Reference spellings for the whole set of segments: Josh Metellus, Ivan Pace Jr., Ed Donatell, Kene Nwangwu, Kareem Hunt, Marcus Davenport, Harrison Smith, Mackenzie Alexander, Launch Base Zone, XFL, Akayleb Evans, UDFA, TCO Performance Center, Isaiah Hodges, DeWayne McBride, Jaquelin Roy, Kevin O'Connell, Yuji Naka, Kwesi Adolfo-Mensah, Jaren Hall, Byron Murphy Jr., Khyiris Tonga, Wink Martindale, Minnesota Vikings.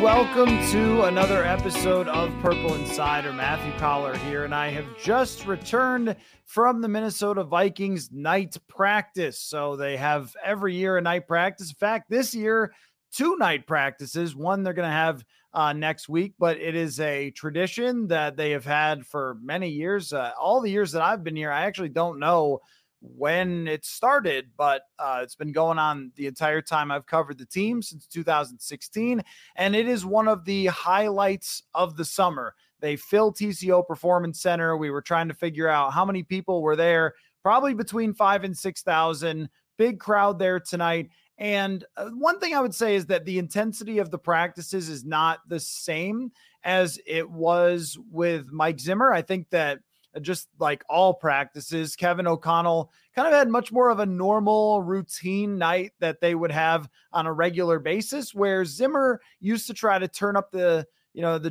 Welcome to another episode of Purple Insider. Matthew Collar here, and I have just returned from the Minnesota Vikings night practice. So they have every year a night practice. In fact, this year, two night practices. One they're going to have next week, but it is a tradition that they have had for many years. All the years that I've been here, I actually don't know when it started, but it's been going on the entire time I've covered the team since 2016, and it is one of the highlights of the summer. They fill TCO Performance Center. We were trying to figure out how many people were there, probably between 5,000 and 6,000. Big crowd there tonight. And one thing I would say is that the intensity of the practices is not the same as it was with Mike Zimmer. I think that just like all practices, Kevin O'Connell kind of had much more of a normal routine night that they would have on a regular basis, where Zimmer used to try to turn up the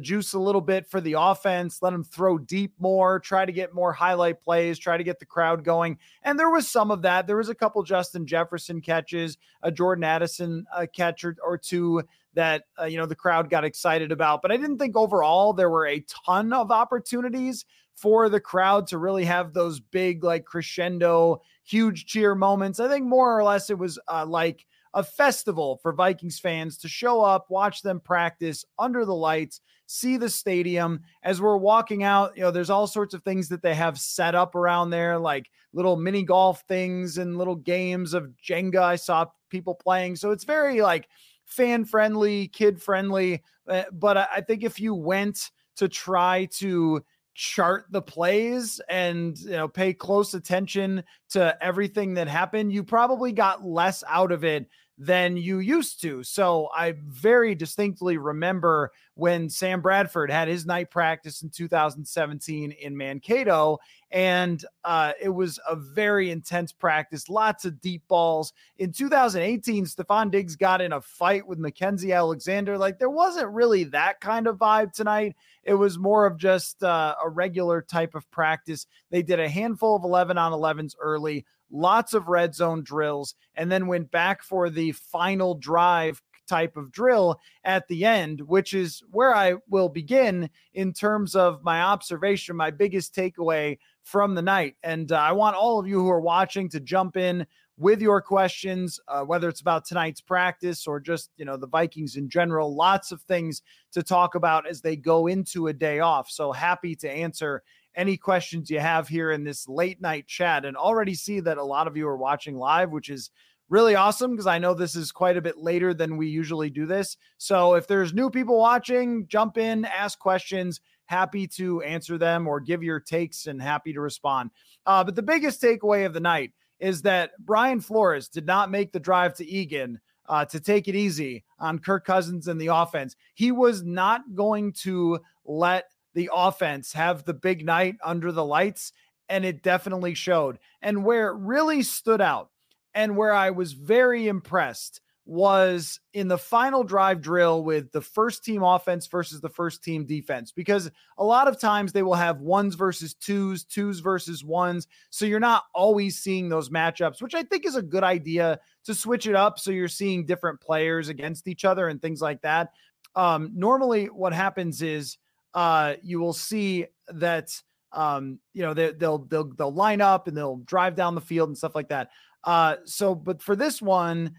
juice a little bit for the offense, let them throw deep more, try to get more highlight plays, try to get the crowd going. And there was some of that. There was a couple Justin Jefferson catches, a Jordan Addison catch or two that, the crowd got excited about. But I didn't think overall there were a ton of opportunities for the crowd to really have those big, like, crescendo, huge cheer moments. I think more or less it was like a festival for Vikings fans to show up, watch them practice under the lights, see the stadium. As we're walking out, there's all sorts of things that they have set up around there, like little mini golf things and little games of Jenga I saw people playing. So it's very, like, fan-friendly, kid-friendly. But I think if you went to try to chart the plays and pay close attention to everything that happened, you probably got less out of it than you used to. So I very distinctly remember when Sam Bradford had his night practice in 2017 in Mankato, and it was a very intense practice, lots of deep balls. In 2018, Stephon Diggs got in a fight with Mackenzie Alexander. Like, there wasn't really that kind of vibe tonight. It was more of just a regular type of practice. They did a handful of 11-on-11s early, lots of red zone drills, and then went back for the final drive type of drill at the end, which is where I will begin in terms of my observation, my biggest takeaway from the night. And I want all of you who are watching to jump in with your questions, whether it's about tonight's practice or just, the Vikings in general. Lots of things to talk about as they go into a day off. So happy to answer any questions you have here in this late night chat, and already see that a lot of you are watching live, which is really awesome because I know this is quite a bit later than we usually do this. So if there's new people watching, jump in, ask questions, happy to answer them or give your takes and happy to respond. But the biggest takeaway of the night is that Brian Flores did not make the drive to Eagan to take it easy on Kirk Cousins and the offense. He was not going to let the offense have the big night under the lights, and it definitely showed. And where it really stood out and where I was very impressed was in the final drive drill with the first team offense versus the first team defense, because a lot of times they will have ones versus twos, twos versus ones. So you're not always seeing those matchups, which I think is a good idea to switch it up. So you're seeing different players against each other and things like that. Normally what happens is, you will see that, they'll line up and they'll drive down the field and stuff like that. But for this one,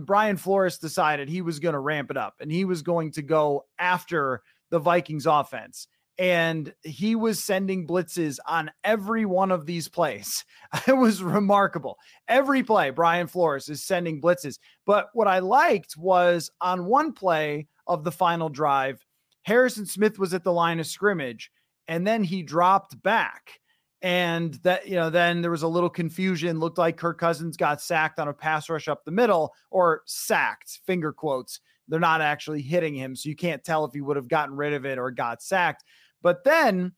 Brian Flores decided he was going to ramp it up, and he was going to go after the Vikings offense. And he was sending blitzes on every one of these plays. It was remarkable. Every play, Brian Flores is sending blitzes. But what I liked was on one play of the final drive, Harrison Smith was at the line of scrimmage, and then he dropped back. And that, you know, then there was a little confusion. Looked like Kirk Cousins got sacked on a pass rush up the middle, or sacked, finger quotes. They're not actually hitting him, so you can't tell if he would have gotten rid of it or got sacked. But then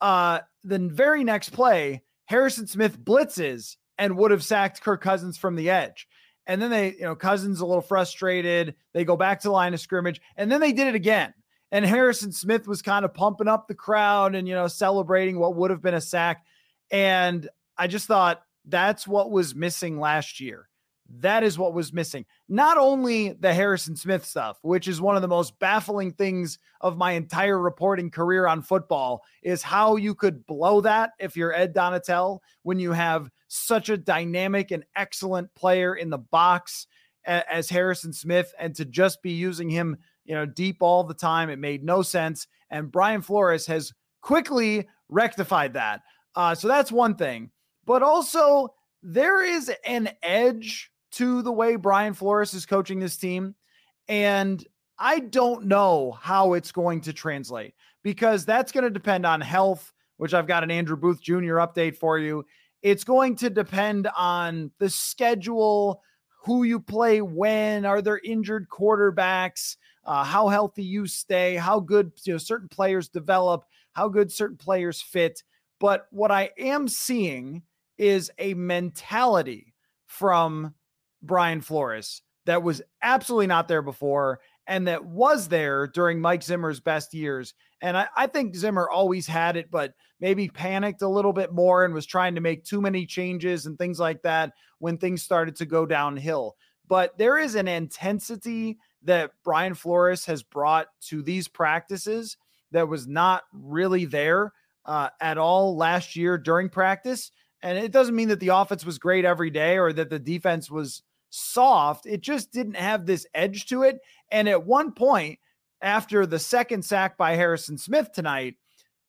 the very next play, Harrison Smith blitzes and would have sacked Kirk Cousins from the edge. And then they, you know, Cousins a little frustrated. They go back to the line of scrimmage, and then they did it again. And Harrison Smith was kind of pumping up the crowd and, you know, celebrating what would have been a sack. And I just thought that's what was missing last year. That is what was missing. Not only the Harrison Smith stuff, which is one of the most baffling things of my entire reporting career on football, is how you could blow that if you're Ed Donatel, when you have such a dynamic and excellent player in the box as Harrison Smith, and to just be using him, you know, deep all the time. It made no sense. And Brian Flores has quickly rectified that. So that's one thing. But also, there is an edge to the way Brian Flores is coaching this team. And I don't know how it's going to translate, because that's going to depend on health, which I've got an Andrew Booth Jr. update for you. It's going to depend on the schedule, who you play when, are there injured quarterbacks, how healthy you stay, how good, you know, certain players develop, how good certain players fit. But what I am seeing is a mentality from Brian Flores that was absolutely not there before, and that was there during Mike Zimmer's best years. And I think Zimmer always had it, but maybe panicked a little bit more and was trying to make too many changes and things like that when things started to go downhill. But there is an intensity that Brian Flores has brought to these practices that was not really there at all last year during practice. And it doesn't mean that the offense was great every day or that the defense was soft. It just didn't have this edge to it. And at one point, after the second sack by Harrison Smith tonight,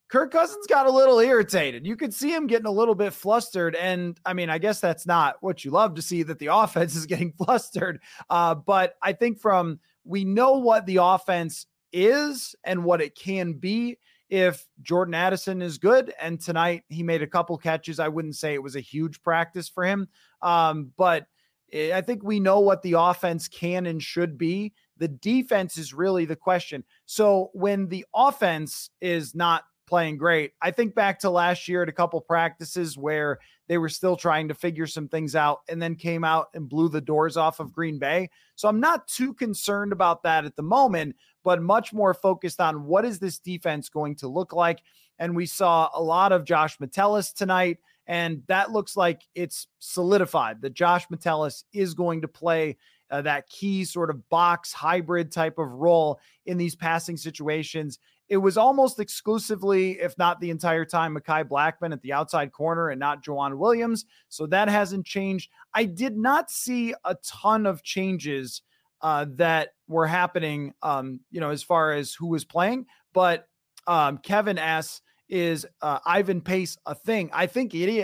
Kirk Cousins got a little irritated. You could see him getting a little bit flustered. And I mean, I guess that's not what you love to see, that the offense is getting flustered. But I think from, we know what the offense is and what it can be if Jordan Addison is good. And tonight he made a couple catches. I wouldn't say it was a huge practice for him. But I think we know what the offense can and should be. The defense is really the question. So when the offense is not playing great, I think back to last year at a couple practices where they were still trying to figure some things out and then came out and blew the doors off of Green Bay. So I'm not too concerned about that at the moment, but much more focused on what is this defense going to look like. And we saw a lot of Josh Metellus tonight, and that looks like it's solidified that Josh Metellus is going to play that key sort of box hybrid type of role in these passing situations. It was almost exclusively, if not the entire time, Mekhi Blackmon at the outside corner and not Jaquan Williams. So that hasn't changed. I did not see a ton of changes that were happening, you know, as far as who was playing. But Kevin asks, is Ivan Pace a thing? I think he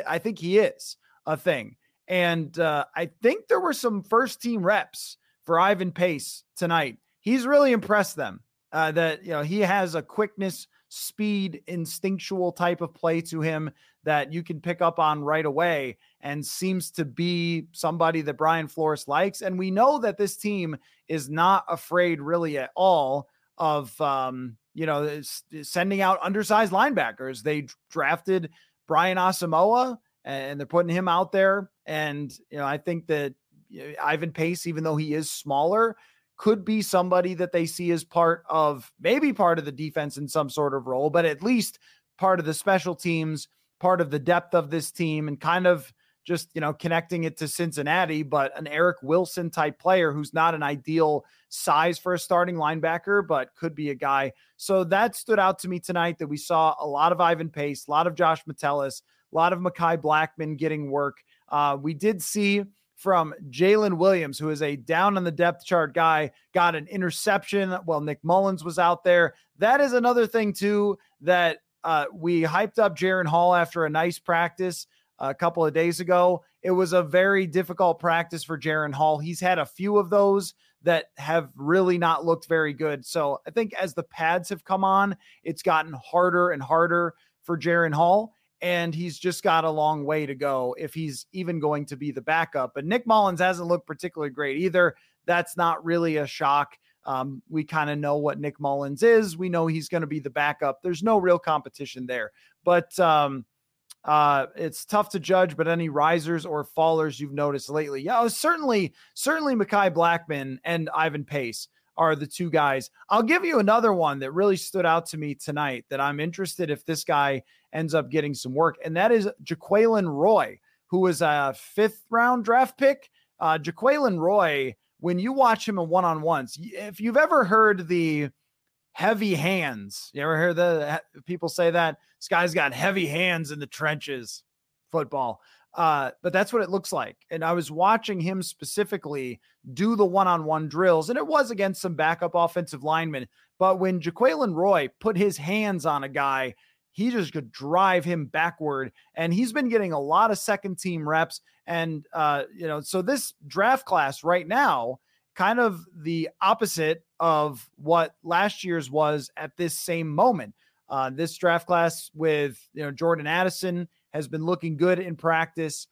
is a thing. And I think there were some first team reps for Ivan Pace tonight. He's really impressed them that, you know, he has a quickness, speed, instinctual type of play to him that you can pick up on right away, and seems to be somebody that Brian Flores likes. And we know that this team is not afraid really at all of, you know, sending out undersized linebackers. They drafted Brian Asamoah, and they're putting him out there. And, you know, I think that Ivan Pace, even though he is smaller, could be somebody that they see as part of, maybe part of the defense in some sort of role, but at least part of the special teams, part of the depth of this team, and kind of just, you know, connecting it to Cincinnati, but an Eric Wilson type player who's not an ideal size for a starting linebacker, but could be a guy. So that stood out to me tonight, that we saw a lot of Ivan Pace, a lot of Josh Metellus, a lot of Mekhi Blackmon getting work. We did see from Jalen Williams, who is a down on the depth chart guy, got an interception while Nick Mullins was out there. That is another thing, too, that we hyped up Jaren Hall after a nice practice a couple of days ago. It was a very difficult practice for Jaren Hall. He's had a few of those that have really not looked very good. So I think as the pads have come on, it's gotten harder and harder for Jaren Hall. And he's just got a long way to go if he's even going to be the backup. But Nick Mullins hasn't looked particularly great either. That's not really a shock. We kind of know what Nick Mullins is. We know he's going to be the backup. There's no real competition there. But it's tough to judge. But any risers or fallers you've noticed lately? Yeah, certainly Mekhi Blackmon and Ivan Pace are the two guys. I'll give you another one that really stood out to me tonight that I'm interested if this guy ends up getting some work. And that is Jaquelin Roy, who was a 5th round draft pick. Jaquelin Roy, when you watch him in one-on-ones, if you've ever heard the heavy hands, you ever hear the people say that this guy's got heavy hands in the trenches football. But that's what it looks like. And I was watching him specifically do the one-on-one drills, and it was against some backup offensive linemen. But when Jaquelin Roy put his hands on a guy, he just could drive him backward. And he's been getting a lot of second-team reps. And, so this draft class right now, kind of the opposite of what last year's was at this same moment. This draft class with, Jordan Addison has been looking good in practice,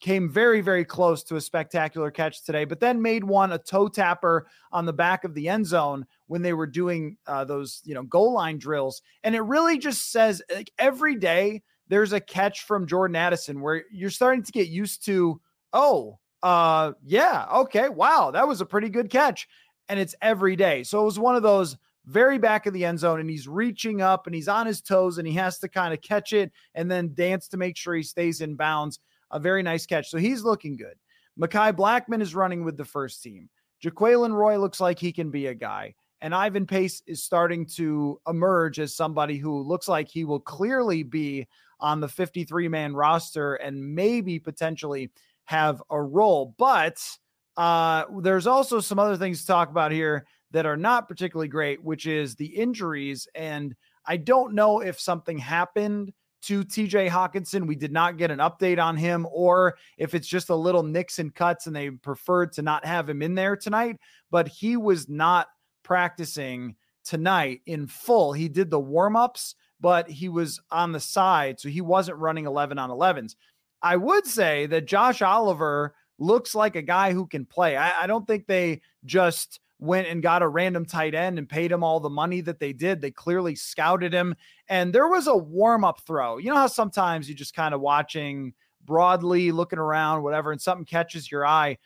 came very, very close to a spectacular catch today, but then made one, a toe tapper on the back of the end zone when they were doing those, goal line drills. And it really just says, like, every day there's a catch from Jordan Addison where you're starting to get used to, that was a pretty good catch. And it's every day. So it was one of those very back of the end zone, and he's reaching up and he's on his toes and he has to kind of catch it and then dance to make sure he stays in bounds. A very nice catch. So he's looking good. Mekhi Blackmon is running with the first team. Jaquelin Roy looks like he can be a guy. And Ivan Pace is starting to emerge as somebody who looks like he will clearly be on the 53-man roster and maybe potentially have a role. But there's also some other things to talk about here that are not particularly great, which is the injuries. And I don't know if something happened to TJ Hawkinson. We did not get an update on him, or if it's just a little nicks and cuts and they preferred to not have him in there tonight, but he was not practicing tonight in full. He did the warmups, but he was on the side. So he wasn't running 11 on 11s. I would say that Josh Oliver looks like a guy who can play. I don't think they just went and got a random tight end and paid him all the money that they did. They clearly scouted him. And there was a warm-up throw. You know how sometimes you're just kind of watching broadly, looking around, whatever, and something catches your eye.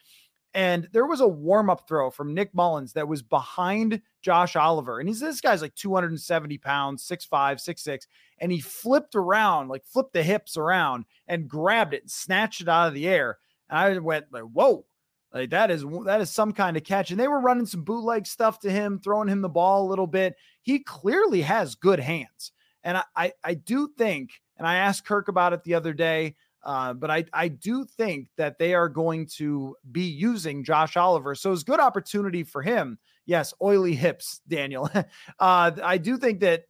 And there was a warm-up throw from Nick Mullins that was behind Josh Oliver. And this guy's like 270 pounds, 6'5", 6'6". And he flipped the hips around and grabbed it and snatched it out of the air. And I went like, whoa. Like that is some kind of catch. And they were running some bootleg stuff to him, throwing him the ball a little bit. He clearly has good hands. And I do think, and I asked Kirk about it the other day, but I do think that they are going to be using Josh Oliver. So it's a good opportunity for him. Yes, oily hips, Daniel. I do think that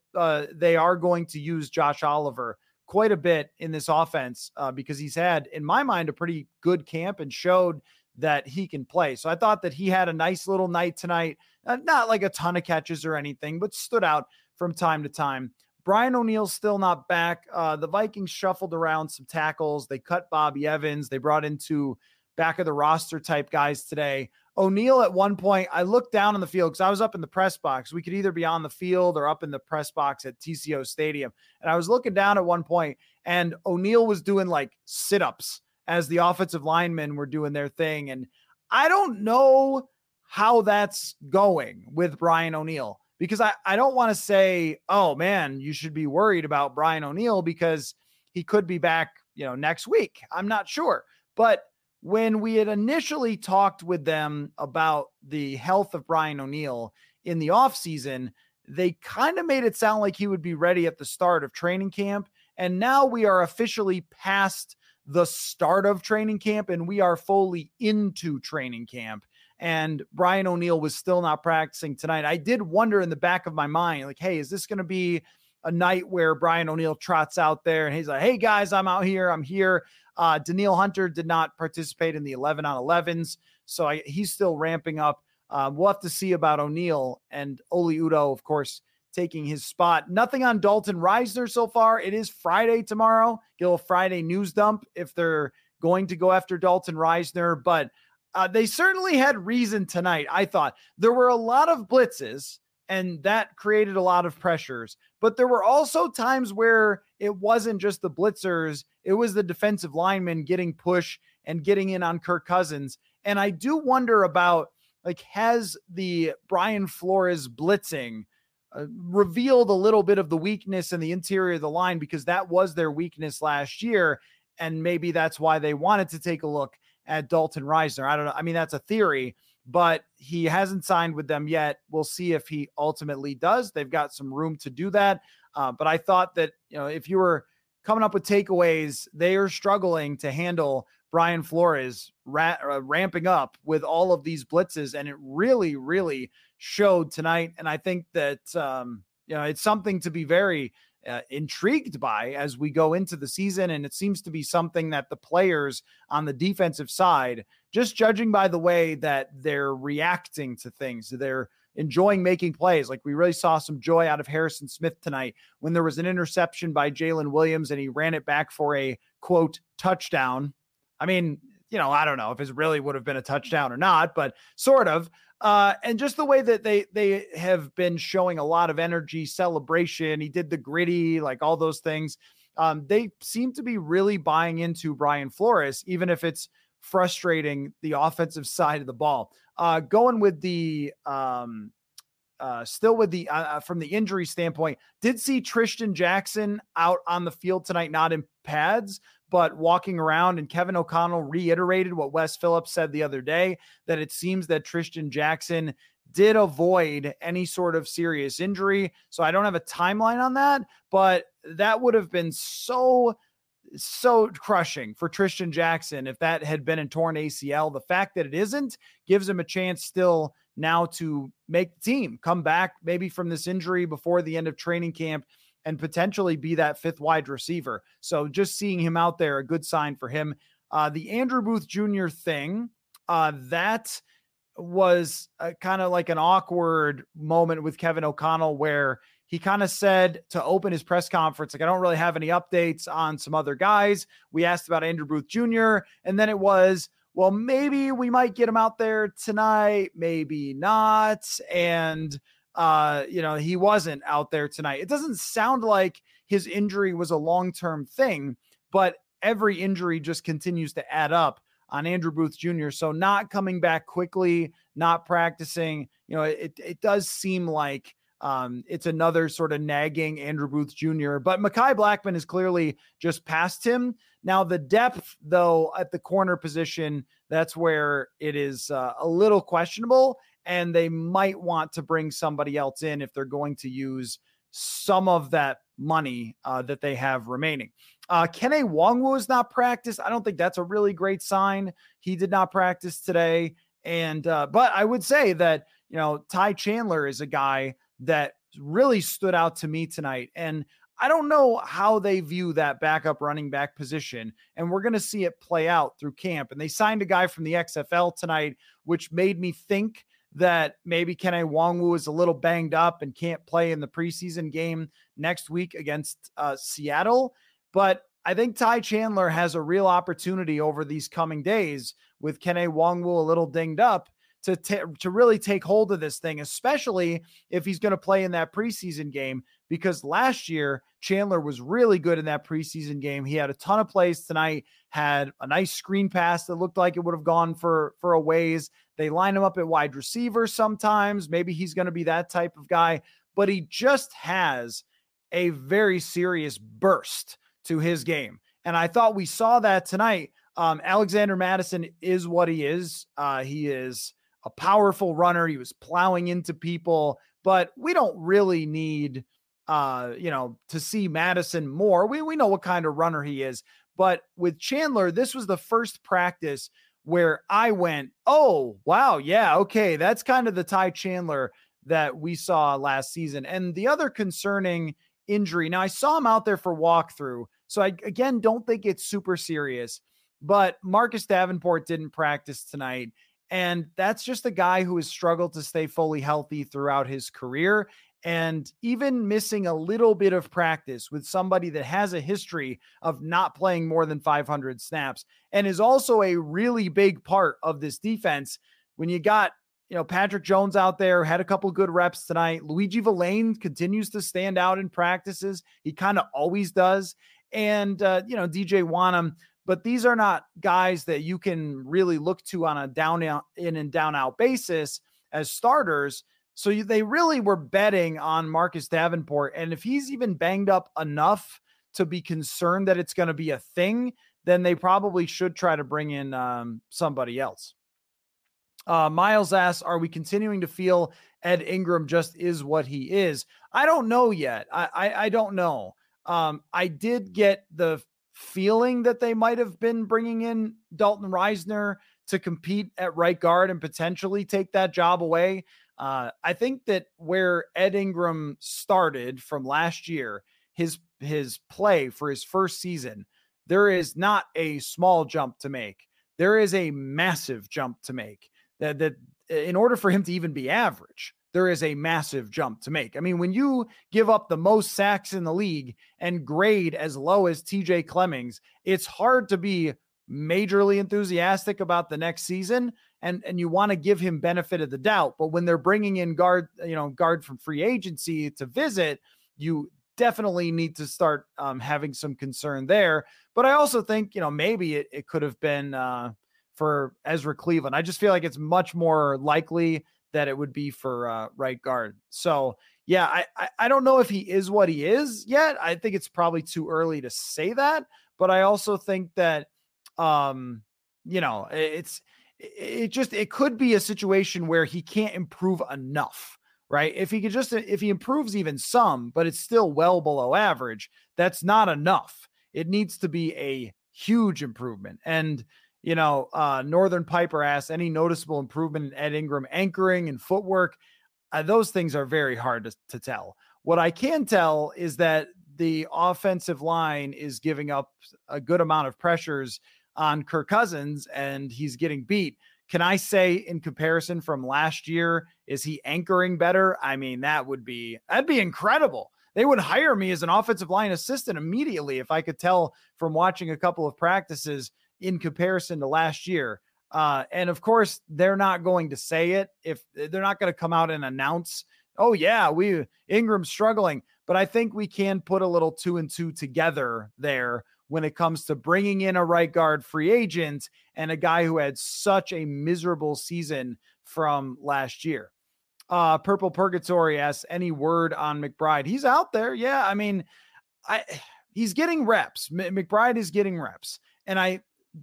they are going to use Josh Oliver quite a bit in this offense because he's had, in my mind, a pretty good camp and showed that he can play. So I thought that he had a nice little night tonight, not like a ton of catches or anything, but stood out from time to time. Brian O'Neill still not back. The Vikings shuffled around some tackles. They cut Bobby Evans. They brought in two back of the roster type guys today. O'Neill at one point, I looked down on the field because I was up in the press box. We could either be on the field or up in the press box at TCO Stadium. And I was looking down at one point and O'Neill was doing like sit-ups as the offensive linemen were doing their thing. And I don't know how that's going with Brian O'Neill, because I don't want to say, oh man, you should be worried about Brian O'Neill because he could be back, next week. I'm not sure. But when we had initially talked with them about the health of Brian O'Neill in the offseason, they kind of made it sound like he would be ready at the start of training camp. And now we are officially past the start of training camp and we are fully into training camp. And Brian O'Neill was still not practicing tonight. I did wonder in the back of my mind, like, hey, is this going to be a night where Brian O'Neill trots out there and he's like, hey guys, I'm out here. I'm here. Daniil Hunter did not participate in the 11 on 11s. So he's still ramping up. We'll have to see about O'Neill and Ole Udoh, of course, taking his spot. Nothing on Dalton Risner so far. It is Friday tomorrow. Get a Friday news dump if they're going to go after Dalton Risner, but they certainly had reason tonight. I thought there were a lot of blitzes and that created a lot of pressures, but there were also times where it wasn't just the blitzers. It was the defensive linemen getting push and getting in on Kirk Cousins. And I do wonder about, like, has the Brian Flores blitzing revealed a little bit of the weakness in the interior of the line, because that was their weakness last year. And maybe that's why they wanted to take a look at Dalton Risner. I don't know. I mean, that's a theory, but he hasn't signed with them yet. We'll see if he ultimately does. They've got some room to do that. But I thought that, you know, if you were coming up with takeaways, they are struggling to handle Brian Flores ramping up with all of these blitzes. And it really, really showed tonight. And I think that, you know, it's something to be very intrigued by as we go into the season. And it seems to be something that the players on the defensive side, just judging by the way that they're reacting to things, they're enjoying making plays. Like, we really saw some joy out of Harrison Smith tonight when there was an interception by Jalen Williams and he ran it back for a quote touchdown. I mean, you know, I don't know if it really would have been a touchdown or not, but sort of. And just the way that they have been showing a lot of energy, celebration. He did the gritty, like all those things. They seem to be really buying into Brian Flores, even if it's frustrating the offensive side of the ball. Going with the still with the from the injury standpoint, did see Trishton Jackson out on the field tonight, not in pads, but walking around. And Kevin O'Connell reiterated what Wes Phillips said the other day, that it seems that Trishton Jackson did avoid any sort of serious injury. So I don't have a timeline on that, but that would have been so crushing for Trishton Jackson if that had been a torn ACL. The fact that it isn't gives him a chance still now to make the team, come back maybe from this injury before the end of training camp, and potentially be that fifth wide receiver. So just seeing him out there, a good sign for him. The Andrew Booth Jr. thing, that was kind of like an awkward moment with Kevin O'Connell, where he kind of said to open his press conference, like, I don't really have any updates on some other guys. We asked about Andrew Booth Jr. And then it was, well, maybe we might get him out there tonight, maybe not. And you know, he wasn't out there tonight. It doesn't sound like his injury was a long-term thing, but every injury just continues to add up on Andrew Booth Jr. So not coming back quickly, not practicing, you know, it does seem like, it's another sort of nagging Andrew Booth Jr., but Mekhi Blackmon is clearly just past him. Now the depth though, at the corner position, that's where it is a little questionable. And they might want to bring somebody else in if they're going to use some of that money that they have remaining. Kene Nwangwu has not practiced. I don't think that's a really great sign. He did not practice today. And, but I would say that, you know, Ty Chandler is a guy that really stood out to me tonight. And I don't know how they view that backup running back position, and we're going to see it play out through camp. And they signed a guy from the XFL tonight, which made me think that maybe Kene Nwangwu is a little banged up and can't play in the preseason game next week against Seattle. But I think Ty Chandler has a real opportunity over these coming days with Kene Nwangwu a little dinged up to really take hold of this thing, especially if he's going to play in that preseason game, because last year Chandler was really good in that preseason game. He had a ton of plays tonight, had a nice screen pass that looked like it would have gone for a ways. They line him up at wide receiver sometimes. Maybe he's going to be that type of guy, but he just has a very serious burst to his game. And I thought we saw that tonight. Alexander Mattison is what he is. He is a powerful runner. He was plowing into people, but we don't really need, you know, to see Madison more. We know what kind of runner he is, But with Chandler, this was the first practice where I went, oh, wow, yeah, okay, that's kind of the Ty Chandler that we saw last season. And the other concerning injury, now I saw him out there for walkthrough, so I, again, don't think it's super serious, but Marcus Davenport didn't practice tonight. And that's just a guy who has struggled to stay fully healthy throughout his career. And even missing a little bit of practice with somebody that has a history of not playing more than 500 snaps and is also a really big part of this defense. When you got, you know, Patrick Jones out there, had a couple good reps tonight. Luigi Villain continues to stand out in practices. He kind of always does. And, you know, DJ Wanham. But these are not guys that you can really look to on a down in and down out basis as starters. So they really were betting on Marcus Davenport. And if he's even banged up enough to be concerned that it's going to be a thing, then they probably should try to bring in somebody else. Miles asks, are we continuing to feel Ed Ingram just is what he is? I don't know yet. I don't know. I did get the feeling that they might have been bringing in Dalton Risner to compete at right guard and potentially take that job away. I think that where Ed Ingram started from last year, his play for his first season, there is not a small jump to make. There is a massive jump to make. That in order for him to even be average, there is a massive jump to make. I mean, when you give up the most sacks in the league and grade as low as TJ Clemmings, it's hard to be majorly enthusiastic about the next season. And you want to give him benefit of the doubt, but when they're bringing in guard from free agency to visit, you definitely need to start having some concern there. But I also think, you know, maybe it could have been for Ezra Cleveland. I just feel like it's much more likely that it would be for right guard. So yeah, I don't know if he is what he is yet. I think it's probably too early to say that, but I also think that, you know, it could be a situation where he can't improve enough, right? If he improves even some, but it's still well below average, that's not enough. It needs to be a huge improvement. And, you know, Northern Piper asks, any noticeable improvement in Ed Ingram anchoring and footwork? Those things are very hard to tell. What I can tell is that the offensive line is giving up a good amount of pressures on Kirk Cousins and he's getting beat. Can I say in comparison from last year, is he anchoring better? I mean, that'd be incredible. They would hire me as an offensive line assistant immediately if I could tell from watching a couple of practices in comparison to last year. And of course they're not going to say it if they're not going to come out and announce, oh yeah, Ingram's struggling, but I think we can put a little 2 and 2 together there when it comes to bringing in a right guard free agent and a guy who had such a miserable season from last year. Purple Purgatory asks, any word on McBride? He's out there. Yeah. I mean, he's getting reps. McBride is getting reps. And I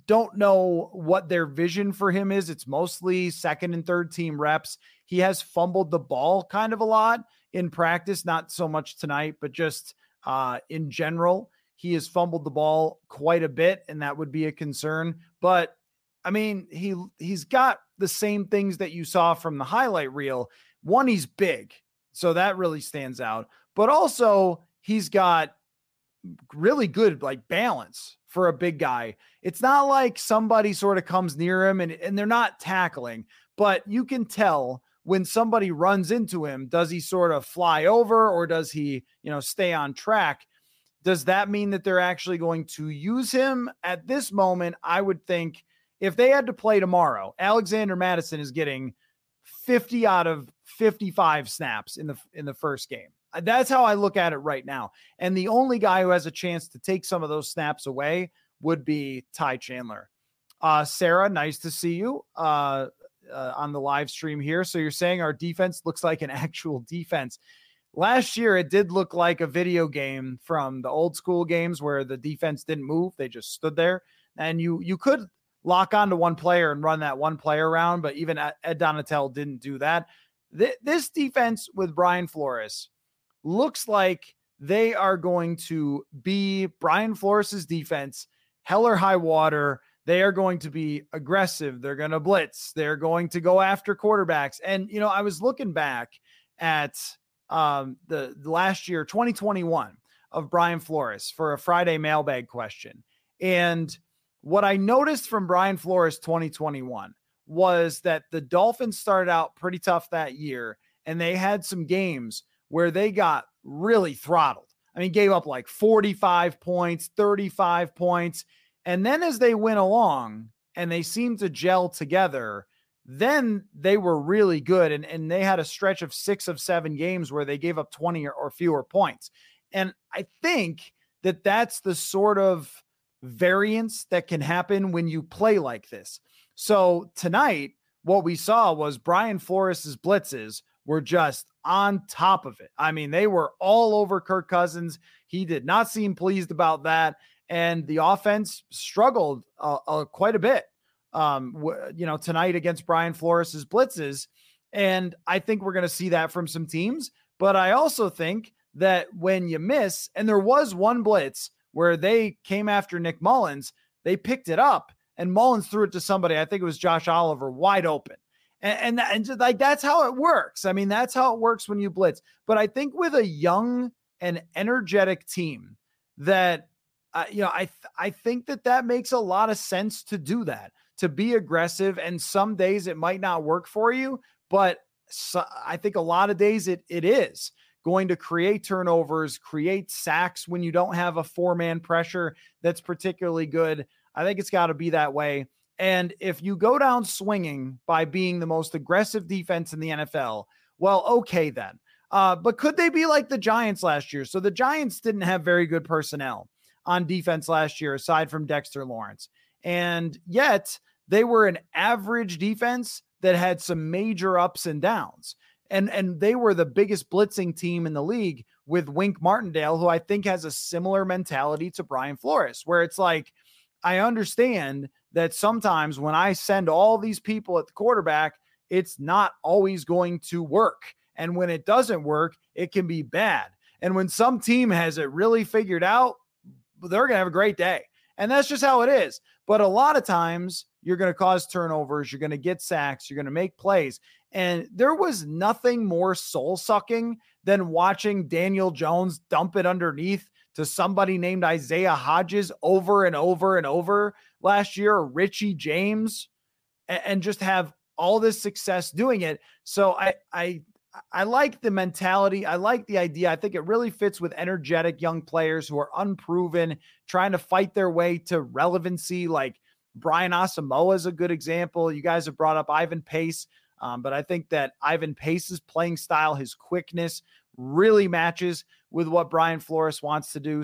don't know what their vision for him is. It's mostly second and third team reps. He has fumbled the ball kind of a lot in practice, not so much tonight, but just in general. He has fumbled the ball quite a bit, and that would be a concern. But, I mean, he's got the same things that you saw from the highlight reel. One, he's big, so that really stands out. But also, he's got really good, like, balance for a big guy. It's not like somebody sort of comes near him, and they're not tackling. But you can tell when somebody runs into him, does he sort of fly over or does he, you know, stay on track? Does that mean that they're actually going to use him at this moment? I would think if they had to play tomorrow, Alexander Mattison is getting 50 out of 55 snaps in the first game. That's how I look at it right now. And the only guy who has a chance to take some of those snaps away would be Ty Chandler. Sarah, nice to see you on the live stream here. So you're saying our defense looks like an actual defense. Last year, it did look like a video game from the old school games where the defense didn't move. They just stood there. And you could lock onto one player and run that one player around, but even Ed Donatel didn't do that. This defense with Brian Flores looks like they are going to be Brian Flores's defense hell or high water, they are going to be aggressive. They're going to blitz. They're going to go after quarterbacks. And, you know, I was looking back at the last year, 2021, of Brian Flores for a Friday mailbag question. And what I noticed from Brian Flores 2021 was that the Dolphins started out pretty tough that year, and they had some games where they got really throttled. I mean, gave up like 45 points, 35 points. And then as they went along and they seemed to gel together, then they were really good. And they had a stretch of 6 of 7 games where they gave up 20 or fewer points. And I think that that's the sort of variance that can happen when you play like this. So tonight, what we saw was Brian Flores's blitzes were just on top of it. I mean, they were all over Kirk Cousins. He did not seem pleased about that. And the offense struggled quite a bit, tonight against Brian Flores's blitzes. And I think we're going to see that from some teams. But I also think that when you miss, and there was one blitz where they came after Nick Mullins, they picked it up and Mullins threw it to somebody. I think it was Josh Oliver, wide open. And like, that's how it works. I mean, that's how it works when you blitz. But I think with a young and energetic team that, I think that makes a lot of sense to do that, to be aggressive. And some days it might not work for you, but I think a lot of days it is going to create turnovers, create sacks when you don't have a 4-man pressure that's particularly good. I think it's got to be that way. And if you go down swinging by being the most aggressive defense in the NFL, well, okay then. But could they be like the Giants last year? So the Giants didn't have very good personnel on defense last year, aside from Dexter Lawrence. And yet they were an average defense that had some major ups and downs. And they were the biggest blitzing team in the league with Wink Martindale, who I think has a similar mentality to Brian Flores, where it's like, I understand that sometimes when I send all these people at the quarterback, it's not always going to work. And when it doesn't work, it can be bad. And when some team has it really figured out, they're going to have a great day. And that's just how it is. But a lot of times you're going to cause turnovers. You're going to get sacks. You're going to make plays. And there was nothing more soul-sucking than watching Daniel Jones dump it underneath to somebody named Isaiah Hodges over and over and over last year, or Richie James, and just have all this success doing it. So I like the mentality. I like the idea. I think it really fits with energetic young players who are unproven, trying to fight their way to relevancy. Like Brian Asamoah is a good example. You guys have brought up Ivan Pace. But I think that Ivan Pace's playing style, his quickness, really matches with what Brian Flores wants to do.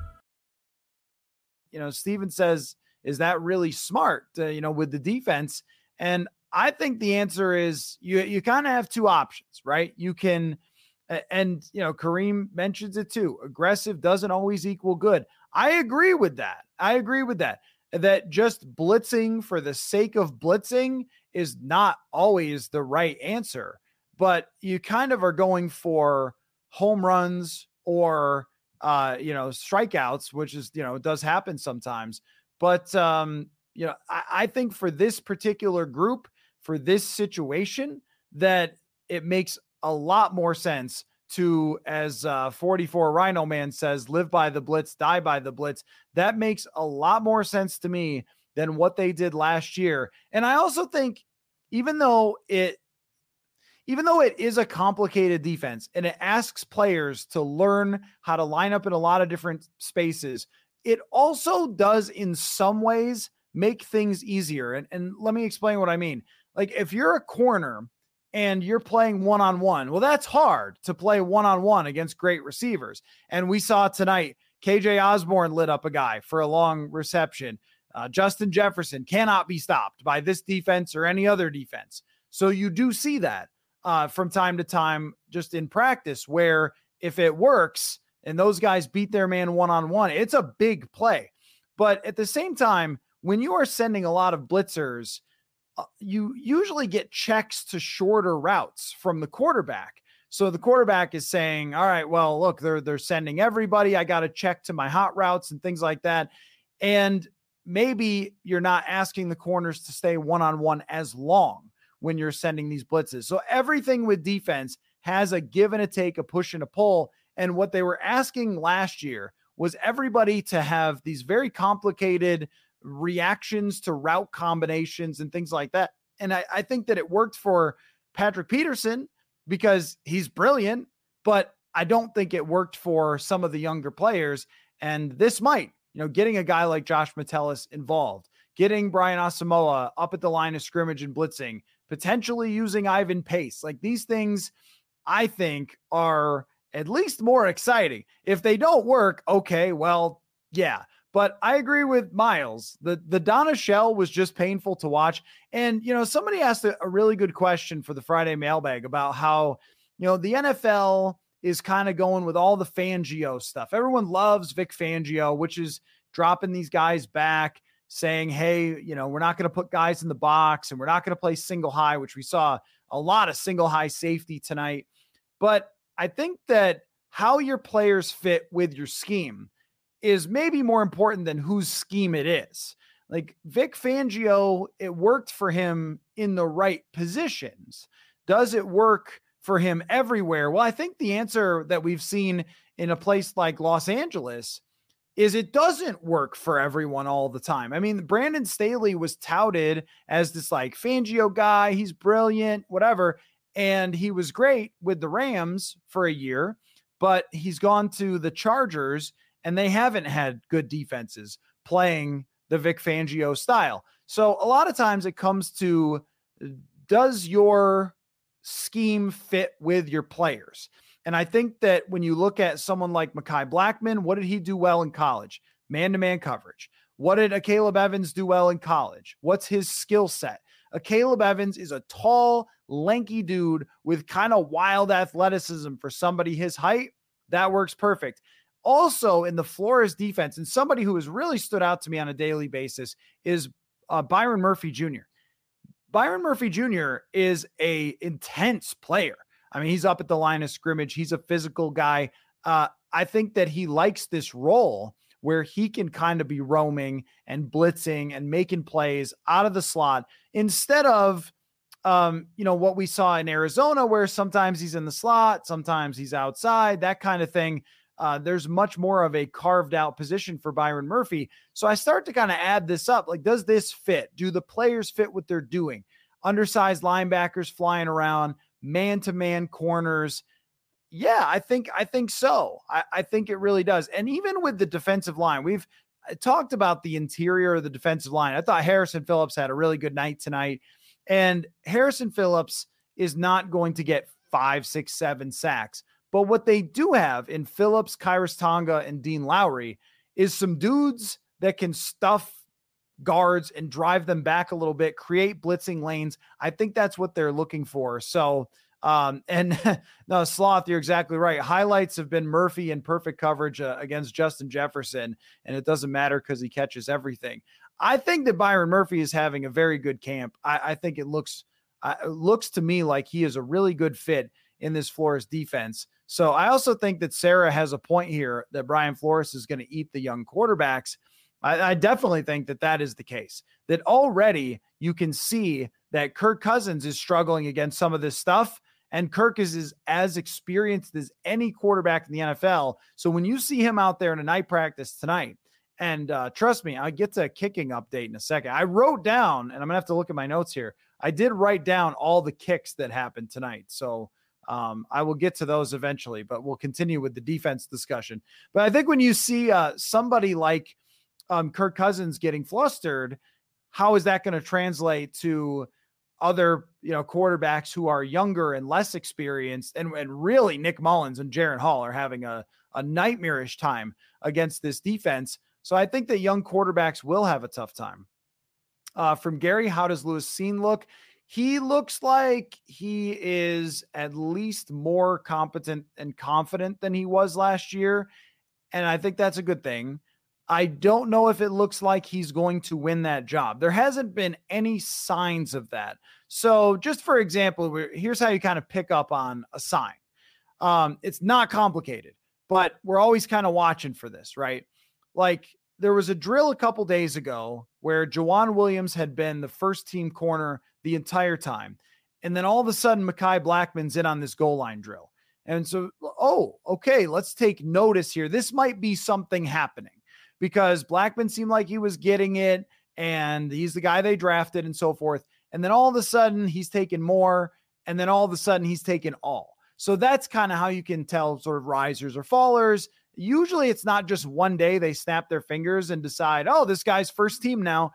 You know, Steven says, is that really smart, with the defense? And I think the answer is you kind of have two options, right? You can, and, Kareem mentions it too. Aggressive doesn't always equal good. I agree with that. That just blitzing for the sake of blitzing is not always the right answer, but you kind of are going for home runs or strikeouts, which is, it does happen sometimes, but I think for this particular group, for this situation, that it makes a lot more sense to, as 44 Rhino Man says, live by the blitz, die by the blitz. That makes a lot more sense to me than what they did last year. And I also think, even though it is a complicated defense and it asks players to learn how to line up in a lot of different spaces, it also does in some ways make things easier. And let me explain what I mean. Like, if you're a corner and you're playing one-on-one, well, that's hard to play one-on-one against great receivers. And we saw tonight, KJ Osborne lit up a guy for a long reception. Justin Jefferson cannot be stopped by this defense or any other defense. So you do see that from time to time, just in practice, where if it works and those guys beat their man one-on-one, it's a big play. But at the same time, when you are sending a lot of blitzers, you usually get checks to shorter routes from the quarterback. So the quarterback is saying, all right, well, look, they're sending everybody. I got to check to my hot routes and things like that. And maybe you're not asking the corners to stay one-on-one as long when you're sending these blitzes. So everything with defense has a give and a take, a push and a pull. And what they were asking last year was everybody to have these very complicated reactions to route combinations and things like that. And I think that it worked for Patrick Peterson because he's brilliant, but I don't think it worked for some of the younger players. And this might, getting a guy like Josh Metellus involved, getting Brian Asamoah up at the line of scrimmage and blitzing, potentially using Ivan Pace. Like, these things I think are at least more exciting. If they don't work, okay, well, yeah. But I agree with Miles. The Donna Shell was just painful to watch. And, somebody asked a really good question for the Friday mailbag about how, the NFL is kind of going with all the Fangio stuff. Everyone loves Vic Fangio, which is dropping these guys back, saying, hey, we're not going to put guys in the box and we're not going to play single high, which we saw a lot of single high safety tonight. But I think that how your players fit with your scheme is maybe more important than whose scheme it is. Like, Vic Fangio, it worked for him in the right positions. Does it work for him everywhere? Well, I think the answer that we've seen in a place like Los Angeles is it doesn't work for everyone all the time. I mean, Brandon Staley was touted as this Fangio guy, he's brilliant, whatever. And he was great with the Rams for a year, but he's gone to the Chargers and they haven't had good defenses playing the Vic Fangio style. So a lot of times it comes to, does your scheme fit with your players? And I think that when you look at someone like Mekhi Blackmon, what did he do well in college? Man-to-man coverage. What did Akayleb Evans do well in college? What's his skill set? Akayleb Evans is a tall, lanky dude with kind of wild athleticism for somebody his height. That works perfect. Also in the Flores defense, and somebody who has really stood out to me on a daily basis is Byron Murphy Jr. Byron Murphy Jr. is an intense player. I mean, he's up at the line of scrimmage. He's a physical guy. I think that he likes this role where he can kind of be roaming and blitzing and making plays out of the slot instead of, what we saw in Arizona, where sometimes he's in the slot, sometimes he's outside, that kind of thing. There's much more of a carved out position for Byron Murphy. So I start to kind of add this up. Like, does this fit? Do the players fit what they're doing? Undersized linebackers flying around, man-to-man corners. Yeah, I think so. I think it really does. And even with the defensive line, we've talked about the interior of the defensive line. I thought Harrison Phillips had a really good night tonight. And Harrison Phillips is not going to get 5, 6, 7 sacks. But what they do have in Phillips, Khyiris Tonga, and Dean Lowry is some dudes that can stuff guards and drive them back a little bit, create blitzing lanes. I think that's what they're looking for. So, no, Sloth, you're exactly right. Highlights have been Murphy in perfect coverage against Justin Jefferson, and it doesn't matter because he catches everything. I think that Byron Murphy is having a very good camp. I think it looks to me like he is a really good fit in this Flores defense. So I also think that Sarah has a point here that Brian Flores is going to eat the young quarterbacks. I definitely think that is the case, that already you can see that Kirk Cousins is struggling against some of this stuff. And Kirk is as experienced as any quarterback in the NFL. So when you see him out there in a night practice tonight, and trust me, I get to a kicking update in a second. I wrote down, and I'm going to have to look at my notes here. I did write down all the kicks that happened tonight. So I will get to those eventually, but we'll continue with the defense discussion. But I think when you see somebody like Kirk Cousins getting flustered, how is that going to translate to other, you know, quarterbacks who are younger and less experienced? And really Nick Mullins and Jaren Hall are having a nightmarish time against this defense. So I think that young quarterbacks will have a tough time. From Gary, how does Lewis Cine look? He looks like he is at least more competent and confident than he was last year. And I think that's a good thing. I don't know if it looks like he's going to win that job. There hasn't been any signs of that. So just for example, here's how you kind of pick up on a sign. It's not complicated, but we're always kind of watching for this, right? Like there was a drill a couple days ago where Jawan Williams had been the first team corner the entire time. And then all of a sudden, Mekhi Blackmon's in on this goal line drill. And so, oh, okay, let's take notice here. This might be something happening because Blackmon seemed like he was getting it and he's the guy they drafted and so forth. And then all of a sudden he's taken more. And then all of a sudden he's taken all. So that's kind of how you can tell sort of risers or fallers. Usually it's not just one day they snap their fingers and decide, oh, this guy's first team now.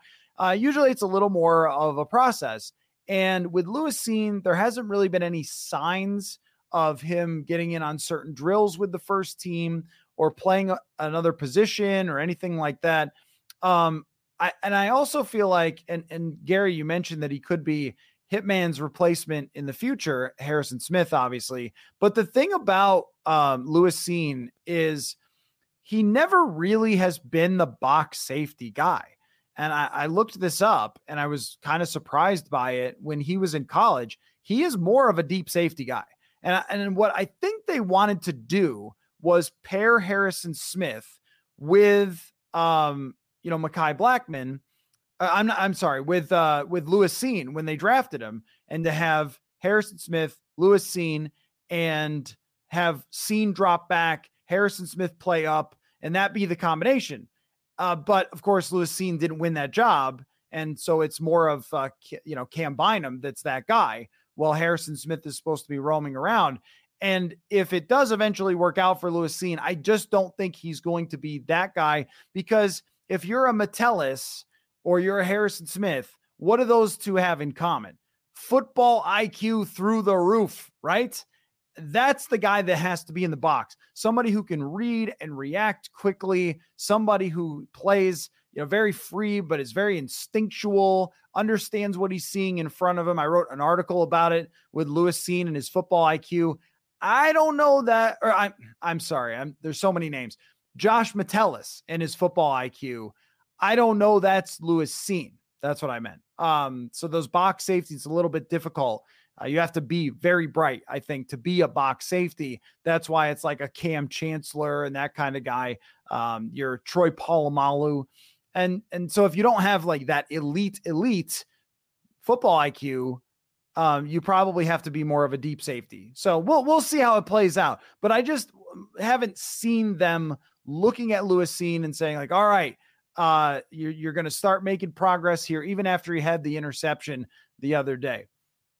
Usually it's a little more of a process. And with Lewis Cine, there hasn't really been any signs of him getting in on certain drills with the first team or playing another position or anything like that. I also feel like, and Gary, you mentioned that he could be Hitman's replacement in the future, Harrison Smith, obviously. But the thing about Lewis Cine is he never really has been the box safety guy. And I looked this up and I was kind of surprised by it. When he was in college, he is more of a deep safety guy. And what I think they wanted to do was pair Harrison Smith with, Mekhi Blackmon. With Lewis Cine when they drafted him, and to have Harrison Smith, Lewis Cine, and have Cine drop back, Harrison Smith play up, and that be the combination. But of course, Lewis Cine didn't win that job. And so it's more of, Cam Bynum. That's that guy. Well, Harrison Smith is supposed to be roaming around. And if it does eventually work out for Lewis Cine, I just don't think he's going to be that guy, because if you're a Metellus or you're a Harrison Smith, what do those two have in common? Football IQ through the roof, right? That's the guy that has to be in the box. Somebody who can read and react quickly. Somebody who plays, very free, but is very instinctual, understands what he's seeing in front of him. I wrote an article about it with Lewis Cine and his football IQ. I don't know that, or I'm sorry. There's so many names. Josh Metellus and his football IQ. I don't know. That's Lewis Cine. That's what I meant. So those box safeties a little bit difficult. You have to be very bright, I think, to be a box safety. That's why it's like a Cam Chancellor and that kind of guy. You're Troy Polamalu. And so if you don't have like that elite football IQ, you probably have to be more of a deep safety. So we'll see how it plays out, but I just haven't seen them looking at Lewis Cine and saying like, all right, you're going to start making progress here, even after he had the interception the other day.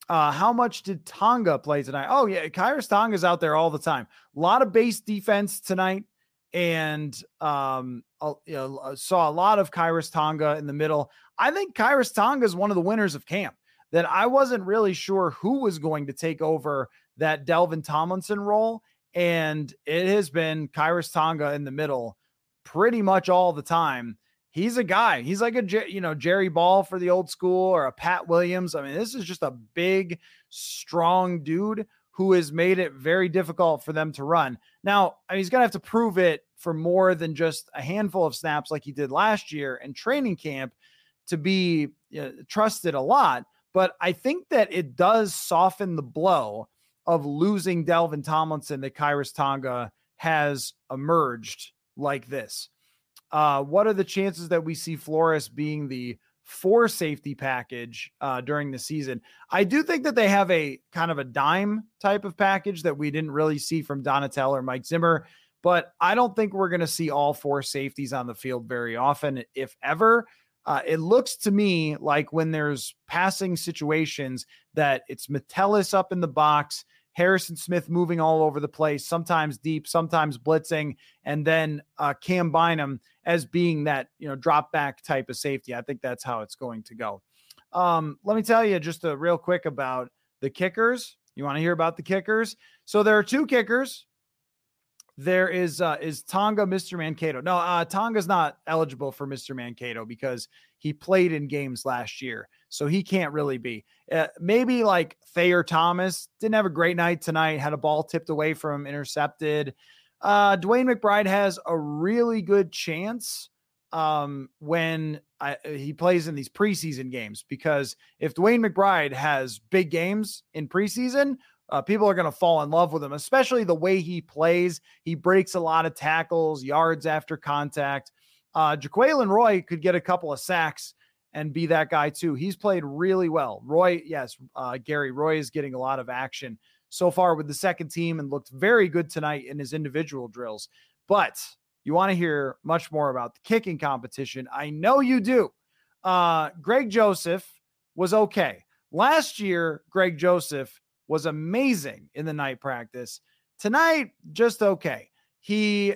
How much did Tonga play tonight? Oh, yeah, Khyiris Tonga is out there all the time. A lot of base defense tonight, and saw a lot of Khyiris Tonga in the middle. I think Khyiris Tonga is one of the winners of camp, that I wasn't really sure who was going to take over that Delvin Tomlinson role, and it has been Khyiris Tonga in the middle pretty much all the time. He's a guy. He's like a, Jerry Ball for the old school, or a Pat Williams. I mean, this is just a big, strong dude who has made it very difficult for them to run. Now, he's going to have to prove it for more than just a handful of snaps like he did last year in training camp to be trusted a lot. But I think that it does soften the blow of losing Delvin Tomlinson that Khyiris Tonga has emerged like this. What are the chances that we see Flores being the four safety package during the season. I do think that they have a kind of a dime type of package that we didn't really see from Donatell or Mike Zimmer, but I don't think we're going to see all four safeties on the field very often, if ever. It looks to me like when there's passing situations that it's Metellus up in the box, Harrison Smith moving all over the place, sometimes deep, sometimes blitzing, and then Cam Bynum as being that, you know, drop back type of safety. I think that's how it's going to go. Let me tell you just a real quick about the kickers. You want to hear about the kickers? So there are two kickers. There is Tonga, Mr. Mankato. No, Tonga's not eligible for Mr. Mankato because he played in games last year, so he can't really be. Maybe like Thayer Thomas didn't have a great night tonight, had a ball tipped away from him, intercepted. DeWayne McBride has a really good chance when he plays in these preseason games, because if DeWayne McBride has big games in preseason, people are going to fall in love with him, especially the way he plays. He breaks a lot of tackles, yards after contact. Jaquelin Roy could get a couple of sacks and be that guy too. He's played really well. Roy, yes, Gary Roy is getting a lot of action so far with the second team and looked very good tonight in his individual drills. But you want to hear much more about the kicking competition. I know you do. Greg Joseph was okay. Last year, Greg Joseph was amazing in the night practice. Tonight, just okay. He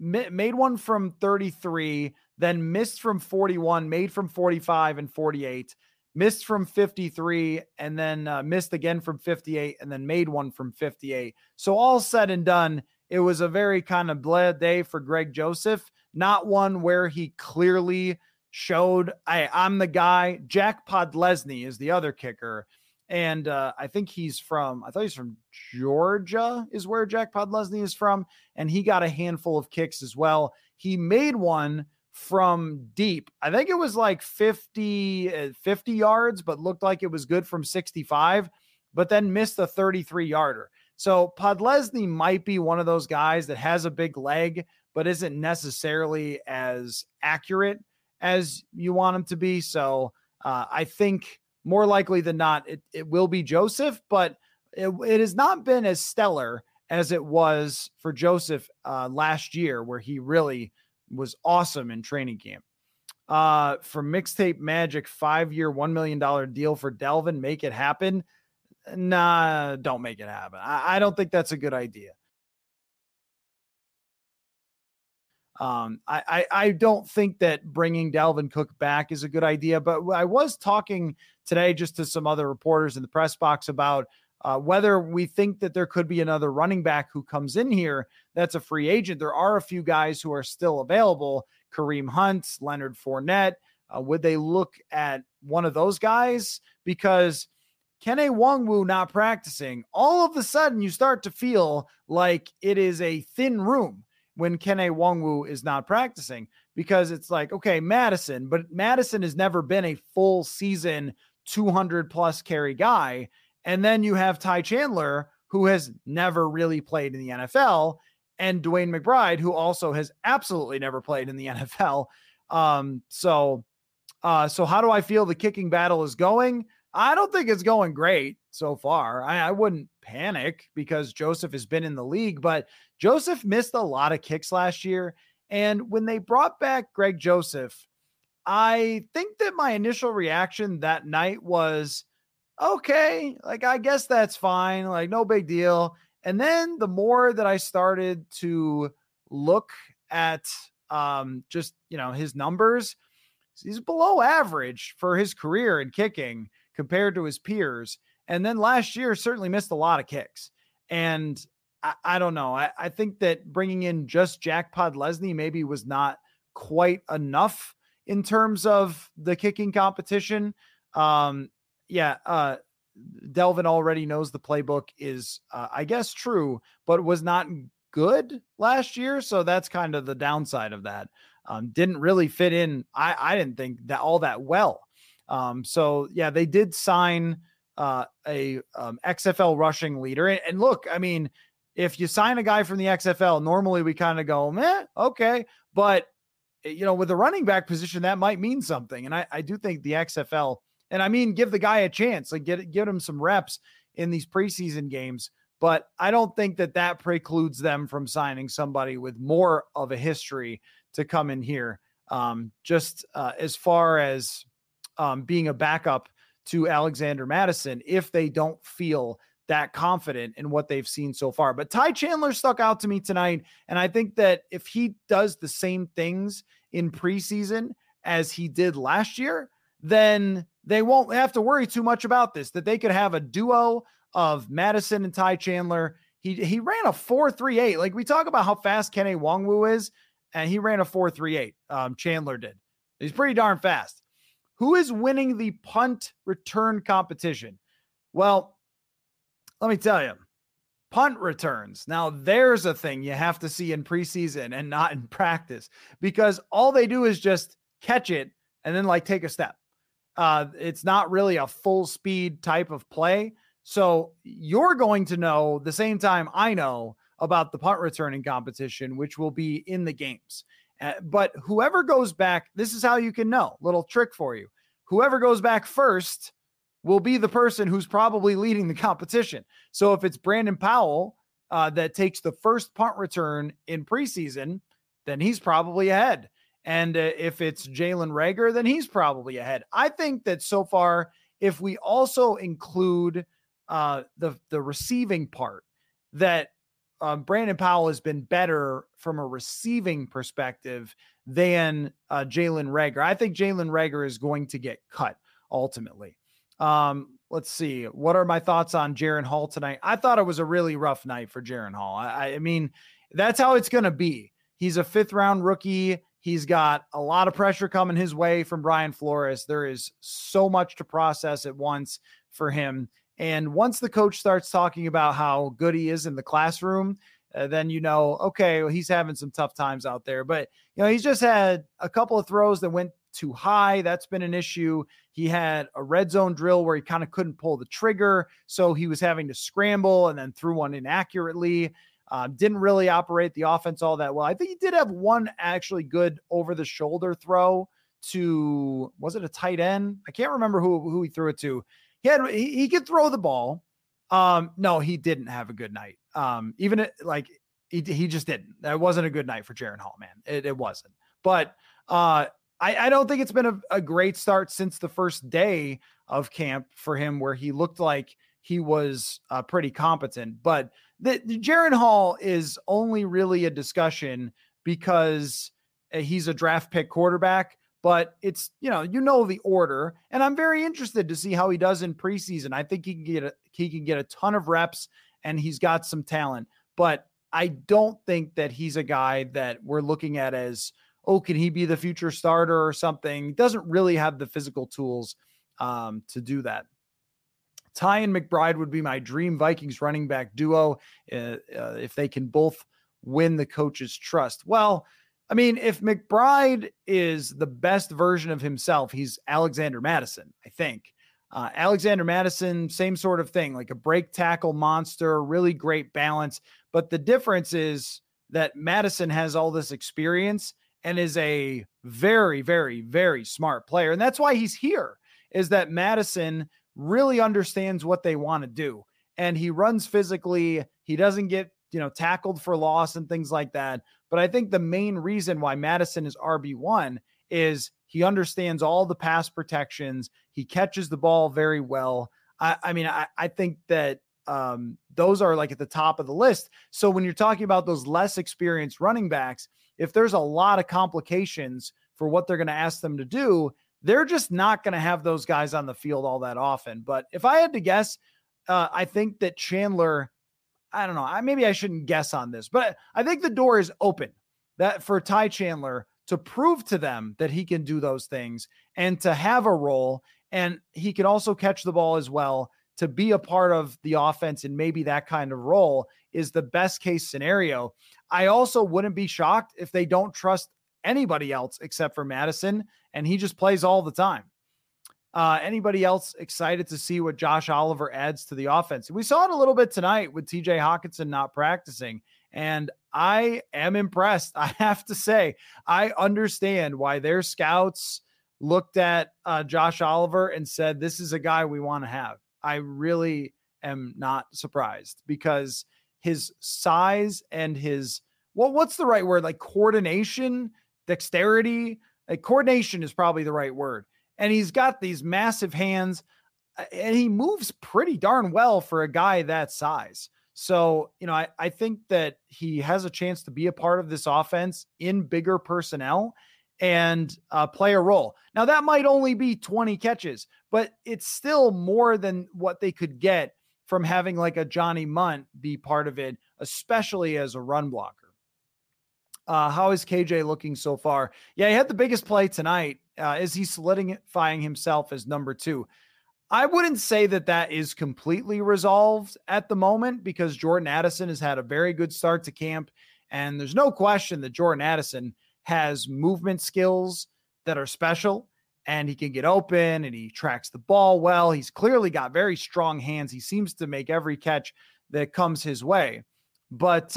made one from 33, then missed from 41, made from 45 and 48, missed from 53, and then missed again from 58, and then made one from 58. So all said and done, it was a very kind of blah day for Greg Joseph, not one where he clearly showed, hey, I'm the guy. Jack Podlesny is the other kicker. And I think he's from Georgia is where Jack Podlesny is from. And he got a handful of kicks as well. He made one from deep. I think it was like 50 yards, but looked like it was good from 65, but then missed a 33 yarder. So Podlesny might be one of those guys that has a big leg, but isn't necessarily as accurate as you want him to be. So I think, more likely than not, it will be Joseph, but it has not been as stellar as it was for Joseph last year, where he really was awesome in training camp. From Mixtape Magic, 5-year, $1 million deal for Delvin. Make it happen. Nah, don't make it happen. I don't think that's a good idea. I don't think that bringing Dalvin Cook back is a good idea, but I was talking today just to some other reporters in the press box about whether we think that there could be another running back who comes in here that's a free agent. There are a few guys who are still available, Kareem Hunt, Leonard Fournette. Would they look at one of those guys? Because Kene Nwangwu not practicing, all of a sudden you start to feel like it is a thin room when Kene Nwangwu is not practicing, because it's like, okay, Madison, but Madison has never been a full season 200 plus carry guy. And then you have Ty Chandler, who has never really played in the NFL, and DeWayne McBride, who also has absolutely never played in the NFL. So how do I feel the kicking battle is going? I don't think it's going great so far. I wouldn't panic because Joseph has been in the league, but Joseph missed a lot of kicks last year. And when they brought back Greg Joseph, I think that my initial reaction that night was, okay, like, I guess that's fine. Like, no big deal. And then the more that I started to look at just, you know, his numbers, he's below average for his career in kicking compared to his peers. And then last year certainly missed a lot of kicks. And I don't know. I think that bringing in just Jack Podlesny maybe was not quite enough in terms of the kicking competition. Delvin already knows the playbook is, I guess, true, but was not good last year. So that's kind of the downside of that. Didn't really fit in. I didn't think that all that well. So yeah, they did sign a XFL rushing leader. And look, I mean, if you sign a guy from the XFL, normally we kind of go, meh, okay. But you know, with the running back position, that might mean something. And I do think the XFL, and I mean, give the guy a chance, like get him some reps in these preseason games. But I don't think that that precludes them from signing somebody with more of a history to come in here. As far as being a backup to Alexander Mattison, if they don't feel that confident in what they've seen so far. But Ty Chandler stuck out to me tonight. And I think that if he does the same things in preseason as he did last year, then they won't have to worry too much about this, that they could have a duo of Madison and Ty Chandler. He ran a 4.38. Like, we talk about how fast Kene Nwangwu is, and he ran a 4.38. Chandler did. He's pretty darn fast. Who is winning the punt return competition? Well, let me tell you, punt returns. Now, there's a thing you have to see in preseason and not in practice, because all they do is just catch it and then like take a step. It's not really a full speed type of play. So you're going to know the same time I know about the punt returning competition, which will be in the games. But whoever goes back, this is how you can know. Little trick for you. Whoever goes back first will be the person who's probably leading the competition. So if it's Brandon Powell that takes the first punt return in preseason, then he's probably ahead. And if it's Jalen Reagor, then he's probably ahead. I think that so far, if we also include the receiving part, that Brandon Powell has been better from a receiving perspective than Jalen Reagor. I think Jalen Reagor is going to get cut ultimately. Let's see. What are my thoughts on Jaren Hall tonight? I thought it was a really rough night for Jaren Hall. I mean, that's how it's going to be. He's a fifth-round rookie. He's got a lot of pressure coming his way from Brian Flores. There is so much to process at once for him. And once the coach starts talking about how good he is in the classroom, then you know, okay, well, he's having some tough times out there. But, you know, he's just had a couple of throws that went too high. That's been an issue. He had a red zone drill where he kind of couldn't pull the trigger, so he was having to scramble and then threw one inaccurately. Didn't really operate the offense all that well. I think he did have one actually good over-the-shoulder throw to, was it a tight end? I can't remember who he threw it to. He could throw the ball. No, he didn't have a good night. He just didn't. That wasn't a good night for Jaren Hall, man. It wasn't. But I don't think it's been a great start since the first day of camp for him, where he looked like he was pretty competent. But the Jaren Hall is only really a discussion because he's a draft pick quarterback. But it's, you know the order, and I'm very interested to see how he does in preseason. I think he can get a ton of reps, and he's got some talent. But I don't think that he's a guy that we're looking at as, oh, can he be the future starter or something? He doesn't really have the physical tools to do that. Ty and McBride would be my dream Vikings running back duo if they can both win the coach's trust. Well, I mean, if McBride is the best version of himself, he's Alexander Mattison, I think. Alexander Mattison, same sort of thing, like a break tackle monster, really great balance. But the difference is that Madison has all this experience and is a very, very, very smart player. And that's why he's here, is that Madison really understands what they want to do. And he runs physically. He doesn't get, tackled for loss and things like that. But I think the main reason why Madison is RB1 is he understands all the pass protections. He catches the ball very well. I think that those are like at the top of the list. So when you're talking about those less experienced running backs, if there's a lot of complications for what they're going to ask them to do, they're just not going to have those guys on the field all that often. But if I had to guess, I think that Chandler, I don't know. Maybe I shouldn't guess on this, but I think the door is open that for Ty Chandler to prove to them that he can do those things and to have a role. And he can also catch the ball as well, to be a part of the offense. And maybe that kind of role is the best case scenario. I also wouldn't be shocked if they don't trust anybody else except for Madison, and he just plays all the time. Anybody else excited to see what Josh Oliver adds to the offense? We saw it a little bit tonight with TJ Hawkinson not practicing, and I am impressed. I have to say, I understand why their scouts looked at Josh Oliver and said, this is a guy we want to have. I really am not surprised because his size and his, well, what's the right word? Like coordination, dexterity, like coordination is probably the right word. And he's got these massive hands and he moves pretty darn well for a guy that size. So, you know, I think that he has a chance to be a part of this offense in bigger personnel and play a role. Now that might only be 20 catches, but it's still more than what they could get from having like a Johnny Munt be part of it, especially as a run blocker. How is KJ looking so far? Yeah, he had the biggest play tonight. Is he solidifying himself as number two? I wouldn't say that that is completely resolved at the moment because Jordan Addison has had a very good start to camp, and there's no question that Jordan Addison has movement skills that are special, and he can get open, and he tracks the ball well. He's clearly got very strong hands. He seems to make every catch that comes his way. But,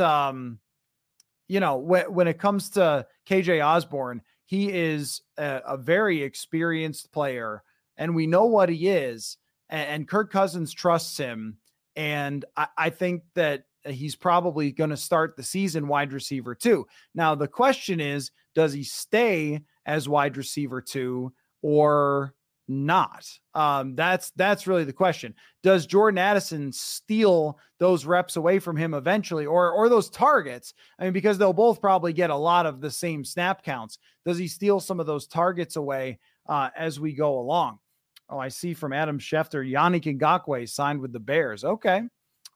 you know, when it comes to KJ Osborne, he is a very experienced player, and we know what he is, and Kirk Cousins trusts him. And I think that he's probably going to start the season wide receiver too. Now, the question is, does he stay as wide receiver two or not? That's really the question. Does Jordan Addison steal those reps away from him eventually, or those targets? I mean, because they'll both probably get a lot of the same snap counts. Does he steal some of those targets away as we go along? Oh, I see from Adam Schefter, Yannick Ngakoue signed with the Bears. Okay.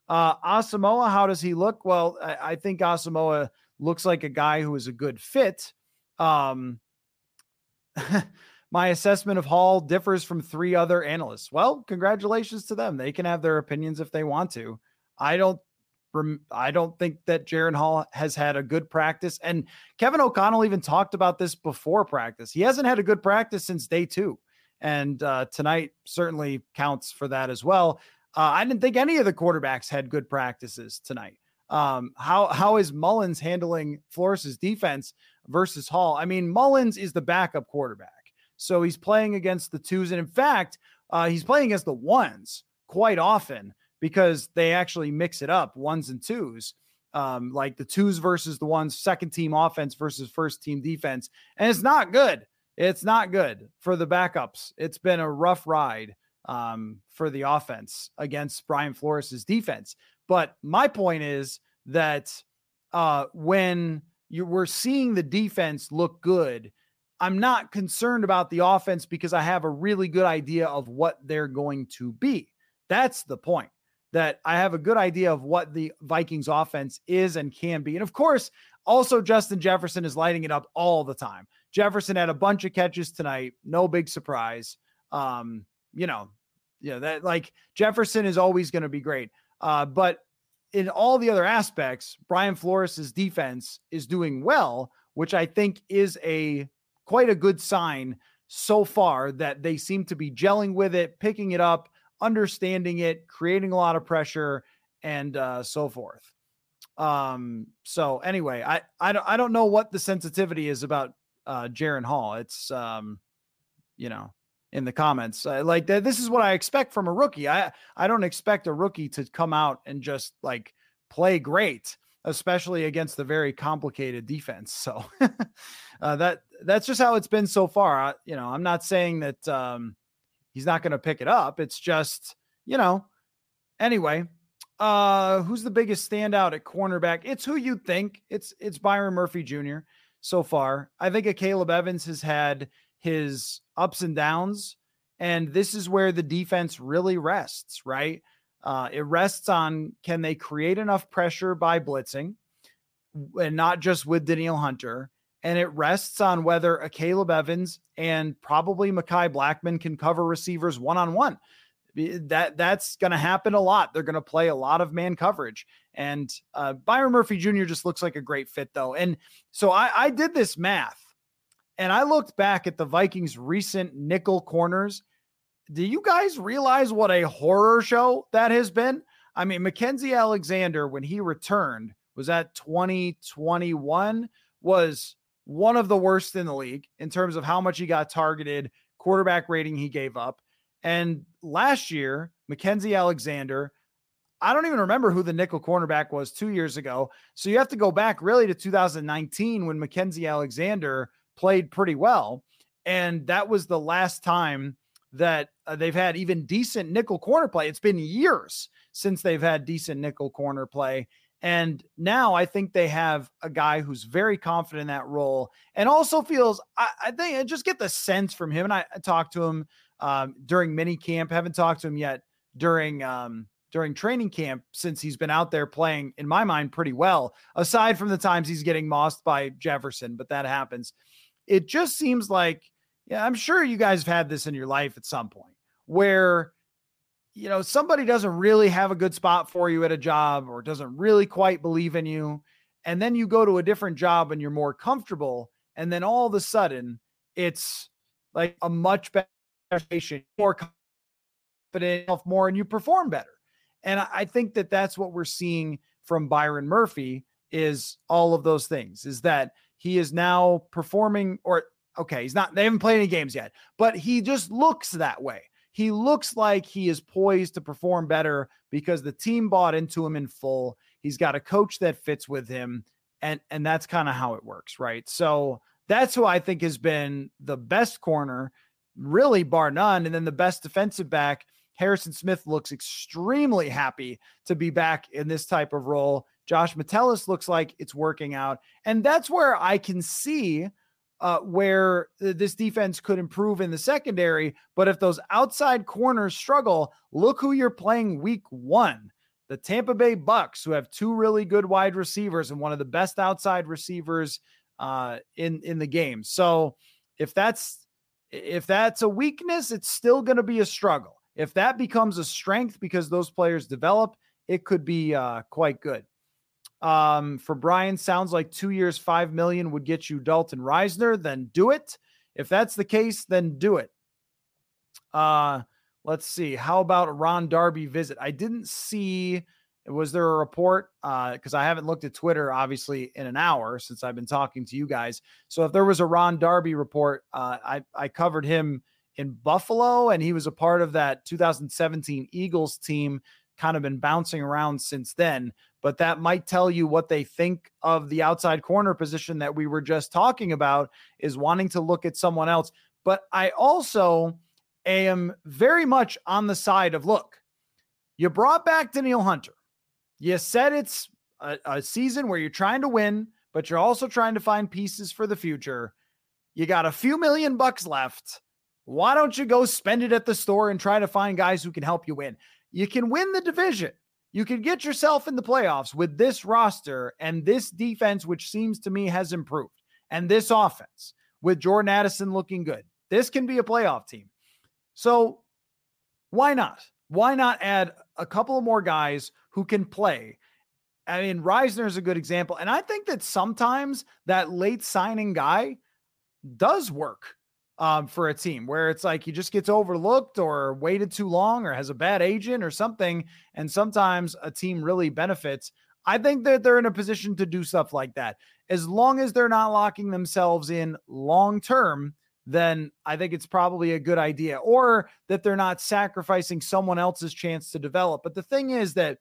Asamoah, how does he look? Well, I think Asamoah looks like a guy who is a good fit. My assessment of Hall differs from three other analysts. Well, congratulations to them. They can have their opinions if they want to. I don't think that Jaren Hall has had a good practice. And Kevin O'Connell even talked about this before practice. He hasn't had a good practice since day two. And tonight certainly counts for that as well. I didn't think any of the quarterbacks had good practices tonight. How is Mullins handling Flores' defense versus Hall? I mean, Mullins is the backup quarterback. So he's playing against the twos. And in fact, he's playing against the ones quite often because they actually mix it up, ones and twos, like the twos versus the ones, second team offense versus first team defense. And it's not good. It's not good for the backups. It's been a rough ride for the offense against Brian Flores' defense. But my point is that when you were seeing the defense look good, I'm not concerned about the offense because I have a really good idea of what they're going to be. That's the point, that I have a good idea of what the Vikings offense is and can be. And of course, also Justin Jefferson is lighting it up all the time. Jefferson had a bunch of catches tonight. No big surprise. That like Jefferson is always going to be great. But in all the other aspects, Brian Flores' defense is doing well, which I think is quite a good sign so far, that they seem to be gelling with it, picking it up, understanding it, creating a lot of pressure, and so forth. So anyway, I don't know what the sensitivity is about Jaren Hall. It's in the comments like that. This is what I expect from a rookie. I don't expect a rookie to come out and just like play great, especially against the very complicated defense. So that's just how it's been so far. I'm not saying that he's not going to pick it up. It's just, anyway, who's the biggest standout at cornerback? It's who you think. It's Byron Murphy Jr. so far. I think Akayleb Evans has had his ups and downs, and this is where the defense really rests, right? It rests on, can they create enough pressure by blitzing and not just with Danielle Hunter? And it rests on whether Akayleb Evans and probably Mekhi Blackmon can cover receivers one-on-one. That's going to happen a lot. They're going to play a lot of man coverage. And Byron Murphy Jr. just looks like a great fit, though. And so I did this math, and I looked back at the Vikings' recent nickel corners. do you guys realize what a horror show that has been? I mean, Mackenzie Alexander, when he returned, was that 2021, was one of the worst in the league in terms of how much he got targeted, quarterback rating he gave up. And last year, Mackenzie Alexander, I don't even remember who the nickel cornerback was 2 years ago. So you have to go back really to 2019 when Mackenzie Alexander played pretty well. And that was the last time that they've had even decent nickel corner play. It's been years since they've had decent nickel corner play. And now I think they have a guy who's very confident in that role and also feels, I think I just get the sense from him. And I talked to him during mini camp, haven't talked to him yet during training camp, since he's been out there playing, in my mind, pretty well, aside from the times he's getting mossed by Jefferson, but that happens. It just seems like, yeah, I'm sure you guys have had this in your life at some point where, you know, somebody doesn't really have a good spot for you at a job or doesn't really quite believe in you. And then you go to a different job and you're more comfortable. And then all of a sudden it's like a much better situation, more confident, more, and you perform better. And I think that that's what we're seeing from Byron Murphy is all of those things, is that he is now performing, or okay, he's not, they haven't played any games yet, but he just looks that way. He looks like he is poised to perform better because the team bought into him in full. He's got a coach that fits with him, and that's kind of how it works, right? So that's who I think has been the best corner, really bar none, and then the best defensive back. Harrison Smith looks extremely happy to be back in this type of role. Josh Metellus looks like it's working out. And that's where I can see where this defense could improve in the secondary. But if those outside corners struggle, look who you're playing week 1, the Tampa Bay Bucks, who have two really good wide receivers and one of the best outside receivers in the game. So if that's a weakness, it's still going to be a struggle. If that becomes a strength because those players develop, it could be quite good. For Brian, sounds like 2 years, $5 million would get you Dalton Risner. Then do it. If that's the case, then do it. Let's see. How about a Ron Darby visit? I didn't see. Was there a report? Because I haven't looked at Twitter, obviously, in an hour since I've been talking to you guys. So if there was a Ron Darby report, I covered him in Buffalo, and he was a part of that 2017 Eagles team, kind of been bouncing around since then. But that might tell you what they think of the outside corner position that we were just talking about, is wanting to look at someone else. But I also am very much on the side of, look, you brought back Danielle Hunter. You said it's a season where you're trying to win, but you're also trying to find pieces for the future. You got a few million bucks left. Why don't you go spend it at the store and try to find guys who can help you win? You can win the division. You can get yourself in the playoffs with this roster and this defense, which seems to me has improved, and this offense with Jordan Addison looking good. This can be a playoff team. So why not? Why not add a couple of more guys who can play? I mean, Risner is a good example. And I think that sometimes that late signing guy does work for a team where it's like he just gets overlooked or waited too long or has a bad agent or something. And sometimes a team really benefits. I think that they're in a position to do stuff like that. As long as they're not locking themselves in long-term, then I think it's probably a good idea, or that they're not sacrificing someone else's chance to develop. But the thing is that,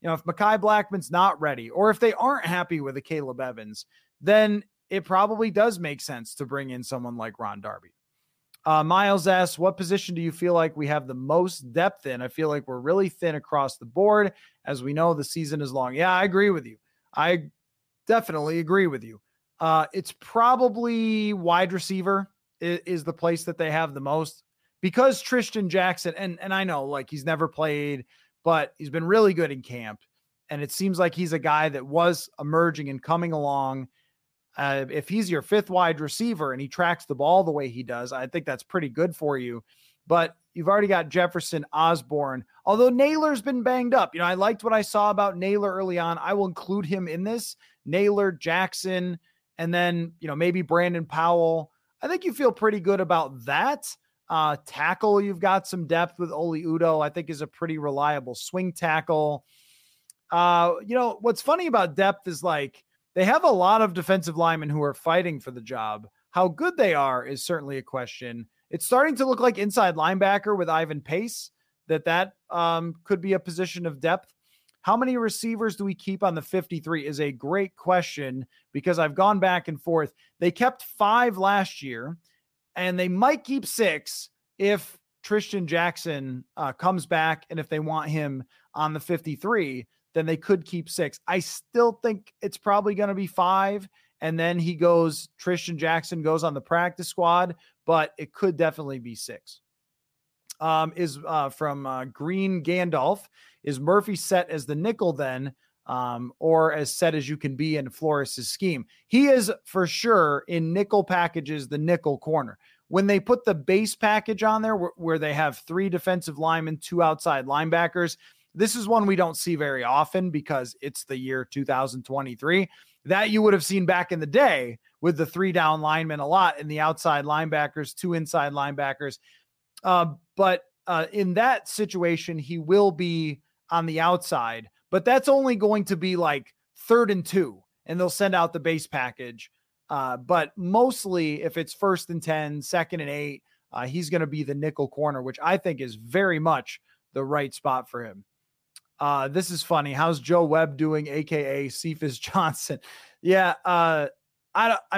you know, if Mekhi Blackmon's not ready, or if they aren't happy with Akayleb Evans, then it probably does make sense to bring in someone like Ron Darby. Miles asks, what position do you feel like we have the most depth in? I feel like we're really thin across the board. As we know, the season is long. Yeah, I agree with you. I definitely agree with you. It's probably wide receiver is the place that they have the most, because Trishton Jackson, and I know, like, he's never played, but he's been really good in camp. And it seems like he's a guy that was emerging and coming along. If he's your fifth wide receiver and he tracks the ball the way he does, I think that's pretty good for you. But you've already got Jefferson, Osborne, although Naylor's been banged up. You know, I liked what I saw about Naylor early on. I will include him in this. Naylor, Jackson, and then, you know, maybe Brandon Powell. I think you feel pretty good about that. Tackle, you've got some depth with Ole Udoh, I think is a pretty reliable swing tackle. You know, what's funny about depth is like they have a lot of defensive linemen who are fighting for the job. How good they are is certainly a question. It's starting to look like inside linebacker with Ivan Pace, that could be a position of depth. How many receivers do we keep on the 53 is a great question because I've gone back and forth. They kept 5 last year and they might keep 6 if Trishton Jackson comes back. And if they want him on the 53, then they could keep 6. I still think it's probably going to be 5. And then Trishton Jackson goes on the practice squad, but it could definitely be 6. From Green Gandalf. Is Murphy set as the nickel then, or as set as you can be in Flores' scheme? He is for sure in nickel packages, the nickel corner. When they put the base package on there where they have 3 defensive linemen, 2 outside linebackers, this is one we don't see very often because it's the year 2023 that you would have seen back in the day with the 3 down linemen a lot and the outside linebackers, 2 inside linebackers. But in that situation, he will be on the outside, but that's only going to be like 3rd and 2, and they'll send out the base package. But mostly if it's 1st and 10, 2nd and 8, he's going to be the nickel corner, which I think is very much the right spot for him. This is funny. How's Joe Webb doing? AKA Cephas Johnson. Yeah. I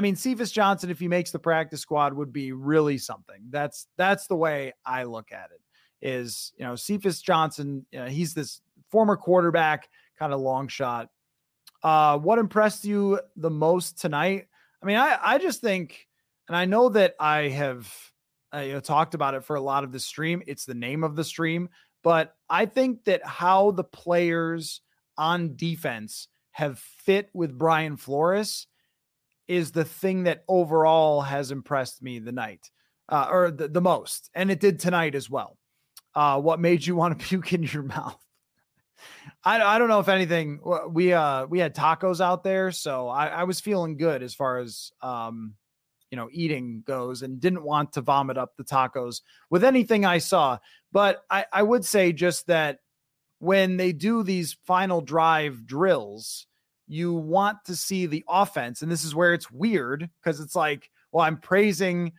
mean, Cephas Johnson, if he makes the practice squad, would be really something. That's the way I look at it is, you know, Cephas Johnson, he's this former quarterback, kind of long shot. What impressed you the most tonight? I mean, I just think, and I know that I have talked about it for a lot of the stream. It's the name of the stream, but I think that how the players on defense have fit with Brian Flores is the thing that overall has impressed me the night or the most. And it did tonight as well. What made you want to puke in your mouth? I don't know if anything, we had tacos out there. So I was feeling good as far as, eating goes and didn't want to vomit up the tacos with anything I saw. But I would say just that when they do these final drive drills, you want to see the offense. And this is where it's weird because it's like, well, I'm praising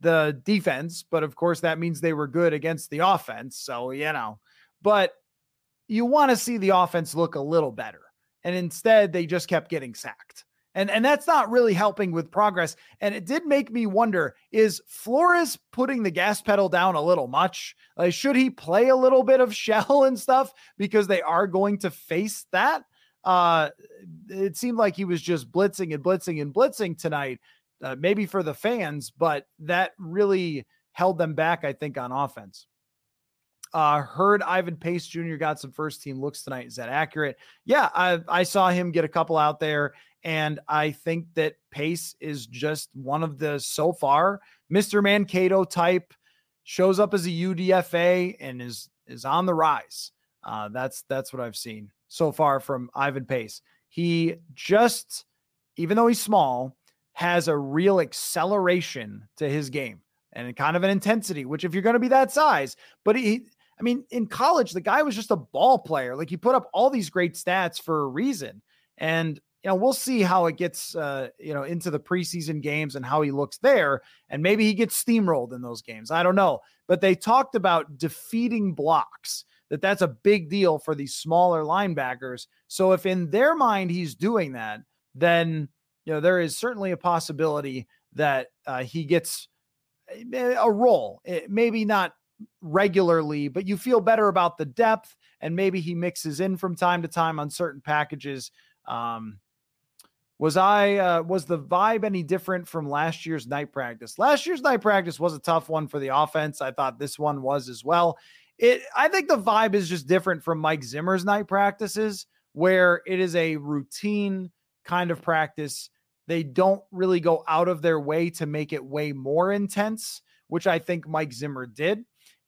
the defense, but of course that means they were good against the offense. So, but you want to see the offense look a little better. And instead they just kept getting sacked. And that's not really helping with progress. And it did make me wonder, is Flores putting the gas pedal down a little much? Like, should he play a little bit of shell and stuff because they are going to face that? It seemed like he was just blitzing tonight, maybe for the fans, but that really held them back, I think, on offense. Heard Ivan Pace Jr. got some first team looks tonight. Is that accurate? Yeah, I saw him get a couple out there, and I think that Pace is just one of the, so far, Mr. Mankato type, shows up as a UDFA and is on the rise. That's what I've seen so far from Ivan Pace. He just, even though he's small, has a real acceleration to his game and kind of an intensity, which if you're going to be that size, but in college, the guy was just a ball player. Like, he put up all these great stats for a reason. And, we'll see how it gets, into the preseason games and how he looks there. And maybe he gets steamrolled in those games. I don't know, but they talked about defeating blocks. That's a big deal for these smaller linebackers. So if in their mind he's doing that, then there is certainly a possibility that he gets a role. Maybe not regularly, but you feel better about the depth, and maybe he mixes in from time to time on certain packages. Was the vibe any different from last year's night practice? Last year's night practice was a tough one for the offense. I thought this one was as well. I think the vibe is just different from Mike Zimmer's night practices, where it is a routine kind of practice. They don't really go out of their way to make it way more intense, which I think Mike Zimmer did.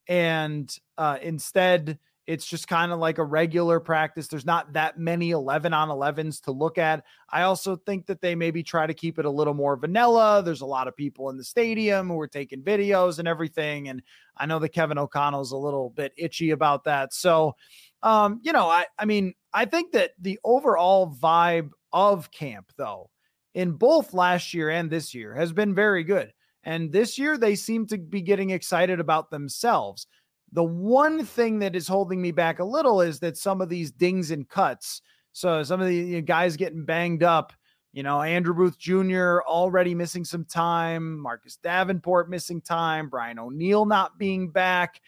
And instead It's just kind of like a regular practice. There's not that many 11-on-11s to look at. I also think that they maybe try to keep it a little more vanilla. There's a lot of people in the stadium who are taking videos and everything. And I know that Kevin O'Connell's a little bit itchy about that. So, you know, I mean, I think that the overall vibe of camp, though, in both last year and this year has been very good. And this year they seem to be getting excited about themselves. The one thing that is holding me back a little is that some of these dings and cuts. So some of the guys getting banged up, you know, Andrew Booth Jr. already missing some time, Marcus Davenport missing time, Brian O'Neill not being back.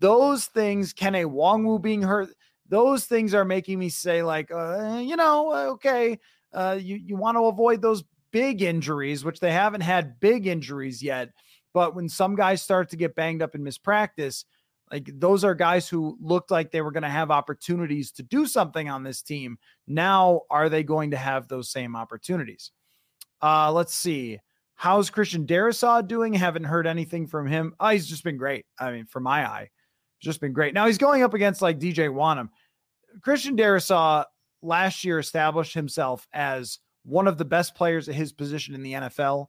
Those things, Kene Nwangwu being hurt, those things are making me say like, you know, okay, you want to avoid those big injuries, which they haven't had big injuries yet. But when some guys start to get banged up and miss practice, like those are guys who looked like they were going to have opportunities to do something on this team. Now, are they going to have those same opportunities? Let's see. How's Christian Darrisaw doing? Haven't heard anything from him. Oh, he's just been great. I mean, for my eye, just been great. Now he's going up against like DJ Wanham. Christian Darrisaw last year established himself as one of the best players at his position in the NFL.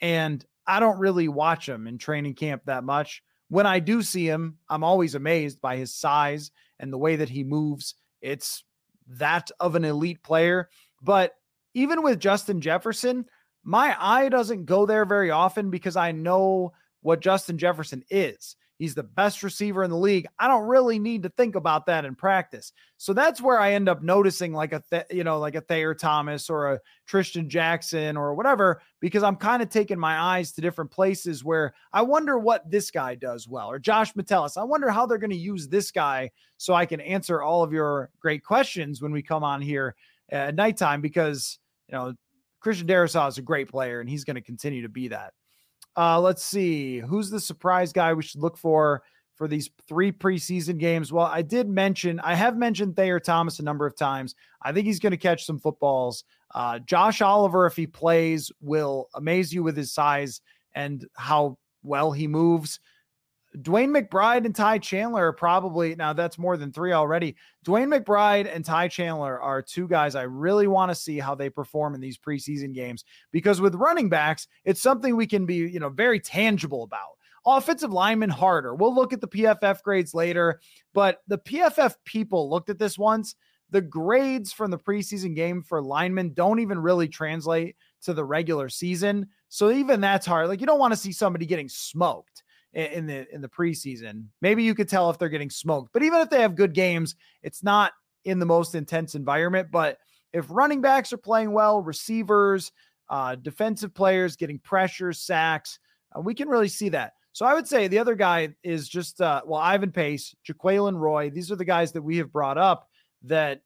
And I don't really watch him in training camp that much. When I do see him, I'm always amazed by his size and the way that he moves. It's that of an elite player. But even with Justin Jefferson, my eye doesn't go there very often because I know what Justin Jefferson is. He's the best receiver in the league. I don't really need to think about that in practice. So that's where I end up noticing like a Thayer Thomas or a Trishton Jackson or whatever, because I'm kind of taking my eyes to different places where I wonder what this guy does well, or Josh Metellus. I wonder how they're going to use this guy so I can answer all of your great questions when we come on here at nighttime, because, you know, Christian Darrisaw is a great player and he's going to continue to be that. Let's see. Who's the surprise guy we should look for these three preseason games? Well, I have mentioned Thayer Thomas a number of times. I think he's going to catch some footballs. Josh Oliver, if he plays, will amaze you with his size and how well he moves. DeWayne McBride and Ty Chandler are probably, now that's more than three already. DeWayne McBride and Ty Chandler are two guys I really want to see how they perform in these preseason games, because with running backs, it's something we can be, you know, very tangible about. Offensive linemen harder. We'll look at the PFF grades later, but the PFF people looked at this once. The grades from the preseason game for linemen don't even really translate to the regular season. So even that's hard. Like, you don't want to see somebody getting smoked in the preseason. Maybe you could tell if they're getting smoked, but even if they have good games, it's not in the most intense environment. But if running backs are playing well, receivers, defensive players getting pressure, sacks, we can really see that. So I would say the other guy is just, Ivan Pace, Jaquelin Roy. These are the guys that we have brought up that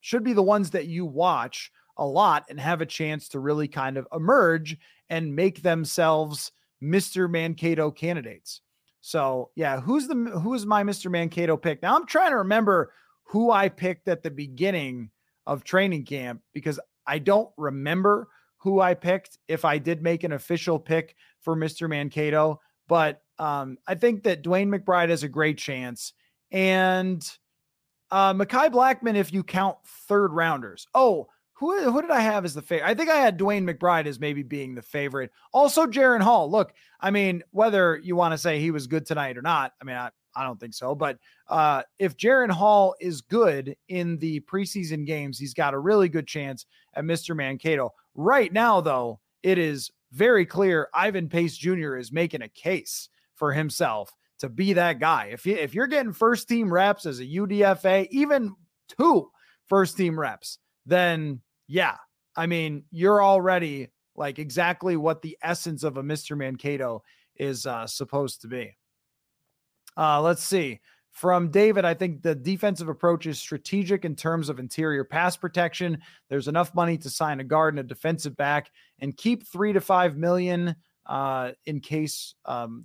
should be the ones that you watch a lot and have a chance to really kind of emerge and make themselves Mr. Mankato candidates. So yeah, who's my Mr. Mankato pick? Now I'm trying to remember who I picked at the beginning of training camp, because I don't remember who I picked, if I did make an official pick for Mr. Mankato, but I think that DeWayne McBride has a great chance. And Mekhi Blackmon, if you count third rounders. Oh, who did I have as the favorite? I think I had DeWayne McBride as maybe being the favorite. Also, Jaren Hall. Look, I mean, whether you want to say he was good tonight or not, I mean, I don't think so. But if Jaren Hall is good in the preseason games, he's got a really good chance at Mr. Mankato. Right now, though, it is very clear Ivan Pace Jr. is making a case for himself to be that guy. If you're getting first-team reps as a UDFA, even two first-team reps, then yeah, I mean, you're already like exactly what the essence of a Mr. Mankato is supposed to be. Let's see. From David, I think the defensive approach is strategic in terms of interior pass protection. There's enough money to sign a guard and a defensive back and keep $3 to $5 million in case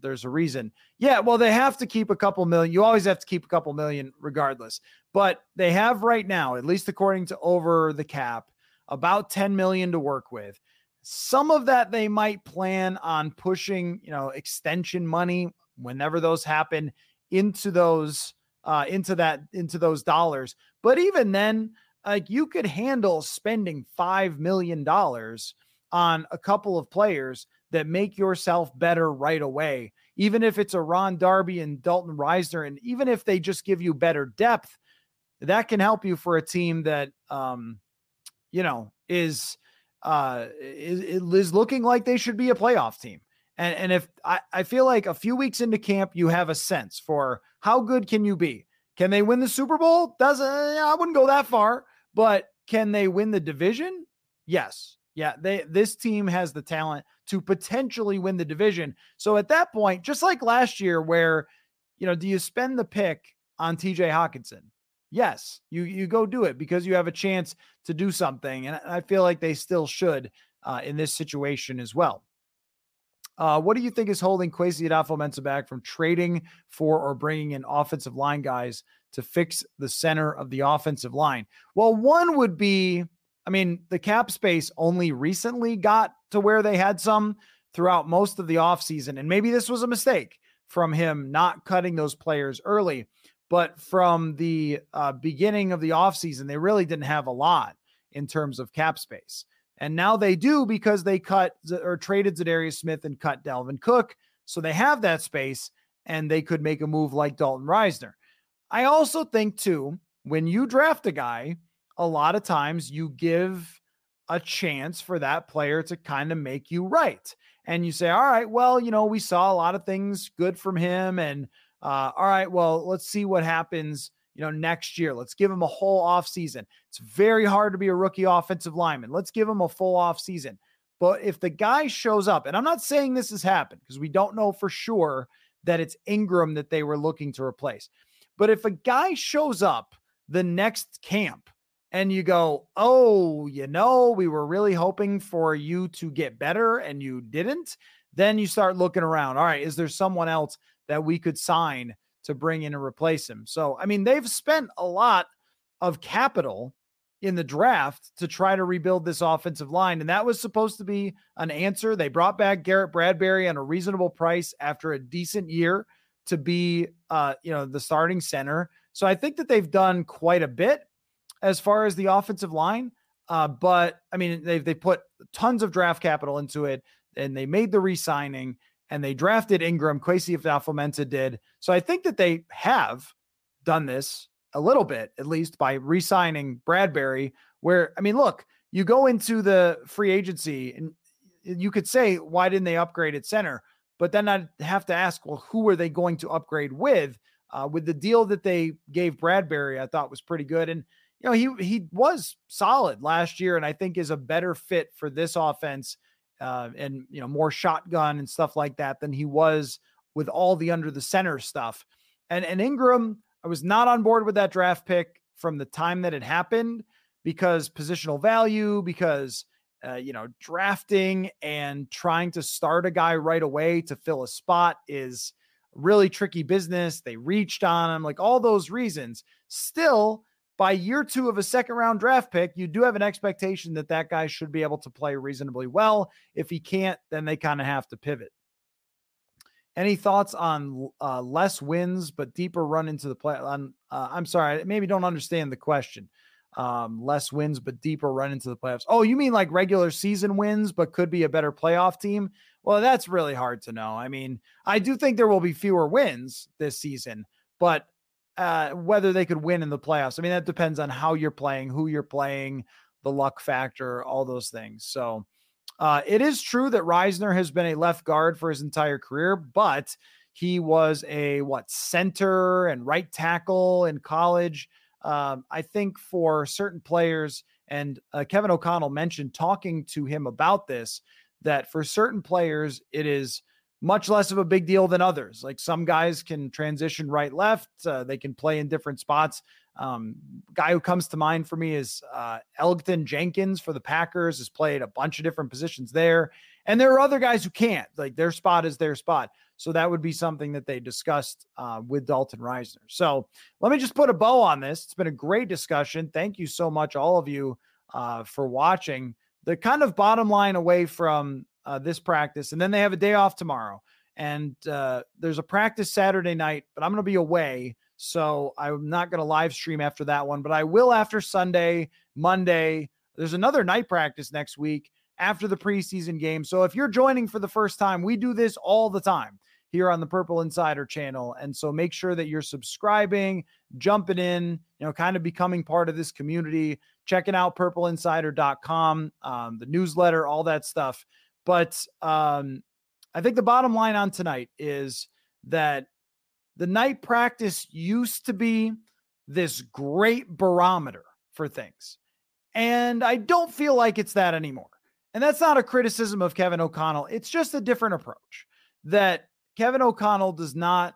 there's a reason. Yeah, well, they have to keep a couple million. You always have to keep a couple million regardless. But they have right now, at least according to Over the Cap, about 10 million to work with. Some of that they might plan on pushing, you know, extension money whenever those happen into those dollars. But even then, like, you could handle spending $5 million on a couple of players that make yourself better right away. Even if it's a Ron Darby and Dalton Risner, and even if they just give you better depth, that can help you for a team that, is looking like they should be a playoff team. And if I feel like a few weeks into camp, you have a sense for how good can you be? Can they win the Super Bowl? I wouldn't go that far, but can they win the division? Yes. Yeah. This team has the talent to potentially win the division. So at that point, just like last year where, do you spend the pick on TJ Hawkinson? Yes, you go do it because you have a chance to do something. And I feel like they still should in this situation as well. What do you think is holding Kwesi Adolfo-Mensah back from trading for or bringing in offensive line guys to fix the center of the offensive line? Well, one would be, the cap space only recently got to where they had some throughout most of the offseason. And maybe this was a mistake from him not cutting those players early. But from the beginning of the offseason, they really didn't have a lot in terms of cap space. And now they do because they cut or traded Zadarius Smith and cut Dalvin Cook. So they have that space and they could make a move like Dalton Risner. I also think, too, when you draft a guy, a lot of times you give a chance for that player to kind of make you right. And you say, all right, well, we saw a lot of things good from him and, all right, well, let's see what happens, next year. Let's give him a whole off season. It's very hard to be a rookie offensive lineman. Let's give him a full off season. But if the guy shows up, and I'm not saying this has happened because we don't know for sure that it's Ingram that they were looking to replace. But if a guy shows up the next camp and you go, oh, we were really hoping for you to get better and you didn't, then you start looking around. All right, is there someone else that we could sign to bring in and replace him? So, they've spent a lot of capital in the draft to try to rebuild this offensive line. And that was supposed to be an answer. They brought back Garrett Bradbury on a reasonable price after a decent year to be, the starting center. So I think that they've done quite a bit as far as the offensive line. But they put tons of draft capital into it and they made the re-signing. And they drafted Ingram, Kwesi Adolfo-Mensah did. So I think that they have done this a little bit, at least by re-signing Bradbury, where, you go into the free agency and you could say, why didn't they upgrade at center? But then I'd have to ask, well, who are they going to upgrade with? With the deal that they gave Bradbury, I thought was pretty good. And, he was solid last year and I think is a better fit for this offense and more shotgun and stuff like that than he was with all the under the center stuff. And Ingram, I was not on board with that draft pick from the time that it happened because positional value, because, drafting and trying to start a guy right away to fill a spot is really tricky business. They reached on him, like all those reasons. Still, by year two of a second round draft pick, you do have an expectation that that guy should be able to play reasonably well. If he can't, then they kind of have to pivot. Any thoughts on less wins, but deeper run into the play? I'm sorry, I maybe don't understand the question. Less wins, but deeper run into the playoffs. Oh, you mean like regular season wins, but could be a better playoff team? Well, that's really hard to know. I do think there will be fewer wins this season, but whether they could win in the playoffs. That depends on how you're playing, who you're playing, the luck factor, all those things. So it is true that Risner has been a left guard for his entire career, but he was a center and right tackle in college. I think for certain players, and Kevin O'Connell mentioned talking to him about this, that for certain players, it is much less of a big deal than others. Like some guys can transition right, left. They can play in different spots. Guy who comes to mind for me is Elgton Jenkins for the Packers, has played a bunch of different positions there. And there are other guys who can't, like their spot is their spot. So that would be something that they discussed with Dalton Risner. So let me just put a bow on this. It's been a great discussion. Thank you so much, all of you for watching. The kind of bottom line away from this practice. And then they have a day off tomorrow. And there's a practice Saturday night, but I'm going to be away. So I'm not going to live stream after that one, but I will after Sunday, Monday. There's another night practice next week after the preseason game. So if you're joining for the first time, we do this all the time here on the Purple Insider channel. And so make sure that you're subscribing, jumping in, you know, kind of becoming part of this community, checking out purpleinsider.com, the newsletter, all that stuff. But I think the bottom line on tonight is that the night practice used to be this great barometer for things. And I don't feel like it's that anymore. And that's not a criticism of Kevin O'Connell. It's just a different approach that Kevin O'Connell does not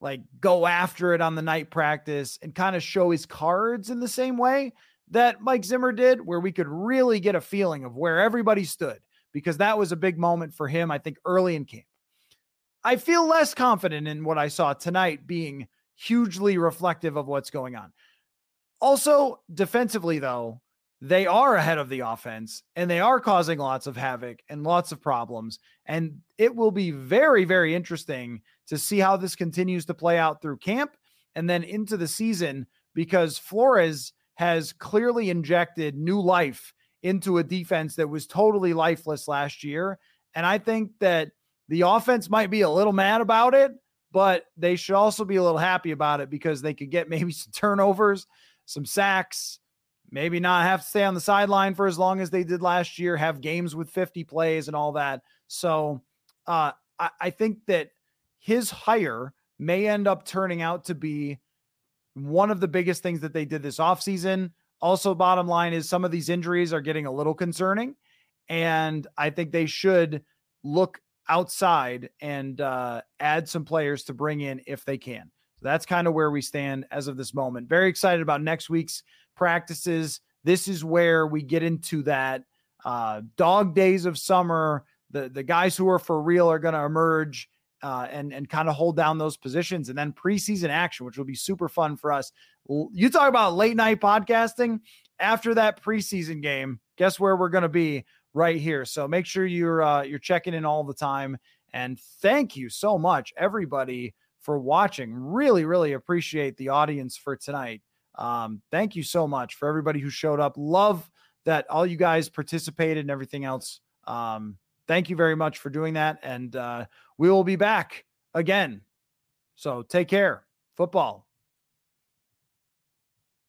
like go after it on the night practice and kind of show his cards in the same way that Mike Zimmer did, where we could really get a feeling of where everybody stood, because that was a big moment for him, I think, early in camp. I feel less confident in what I saw tonight being hugely reflective of what's going on. Also, defensively, though, they are ahead of the offense and they are causing lots of havoc and lots of problems. And it will be very, very interesting to see how this continues to play out through camp and then into the season, because Flores has clearly injected new life into a defense that was totally lifeless last year. And I think that the offense might be a little mad about it, but they should also be a little happy about it, because they could get maybe some turnovers, some sacks, maybe not have to stay on the sideline for as long as they did last year, have games with 50 plays and all that. So I think that his hire may end up turning out to be one of the biggest things that they did this offseason. Also, bottom line is some of these injuries are getting a little concerning, and I think they should look outside and add some players to bring in if they can. So that's kind of where we stand as of this moment. Very excited about next week's practices. This is where we get into that dog days of summer. The guys who are for real are going to emerge and kind of hold down those positions, and then preseason action, which will be super fun for us. You talk about late night podcasting after that preseason game. Guess where we're going to be right here. So make sure you're checking in all the time. And thank you so much, everybody, for watching. Really, really appreciate the audience for tonight. Thank you so much for everybody who showed up. Love that all you guys participated and everything else. Thank you very much for doing that. And we will be back again. So take care. Football.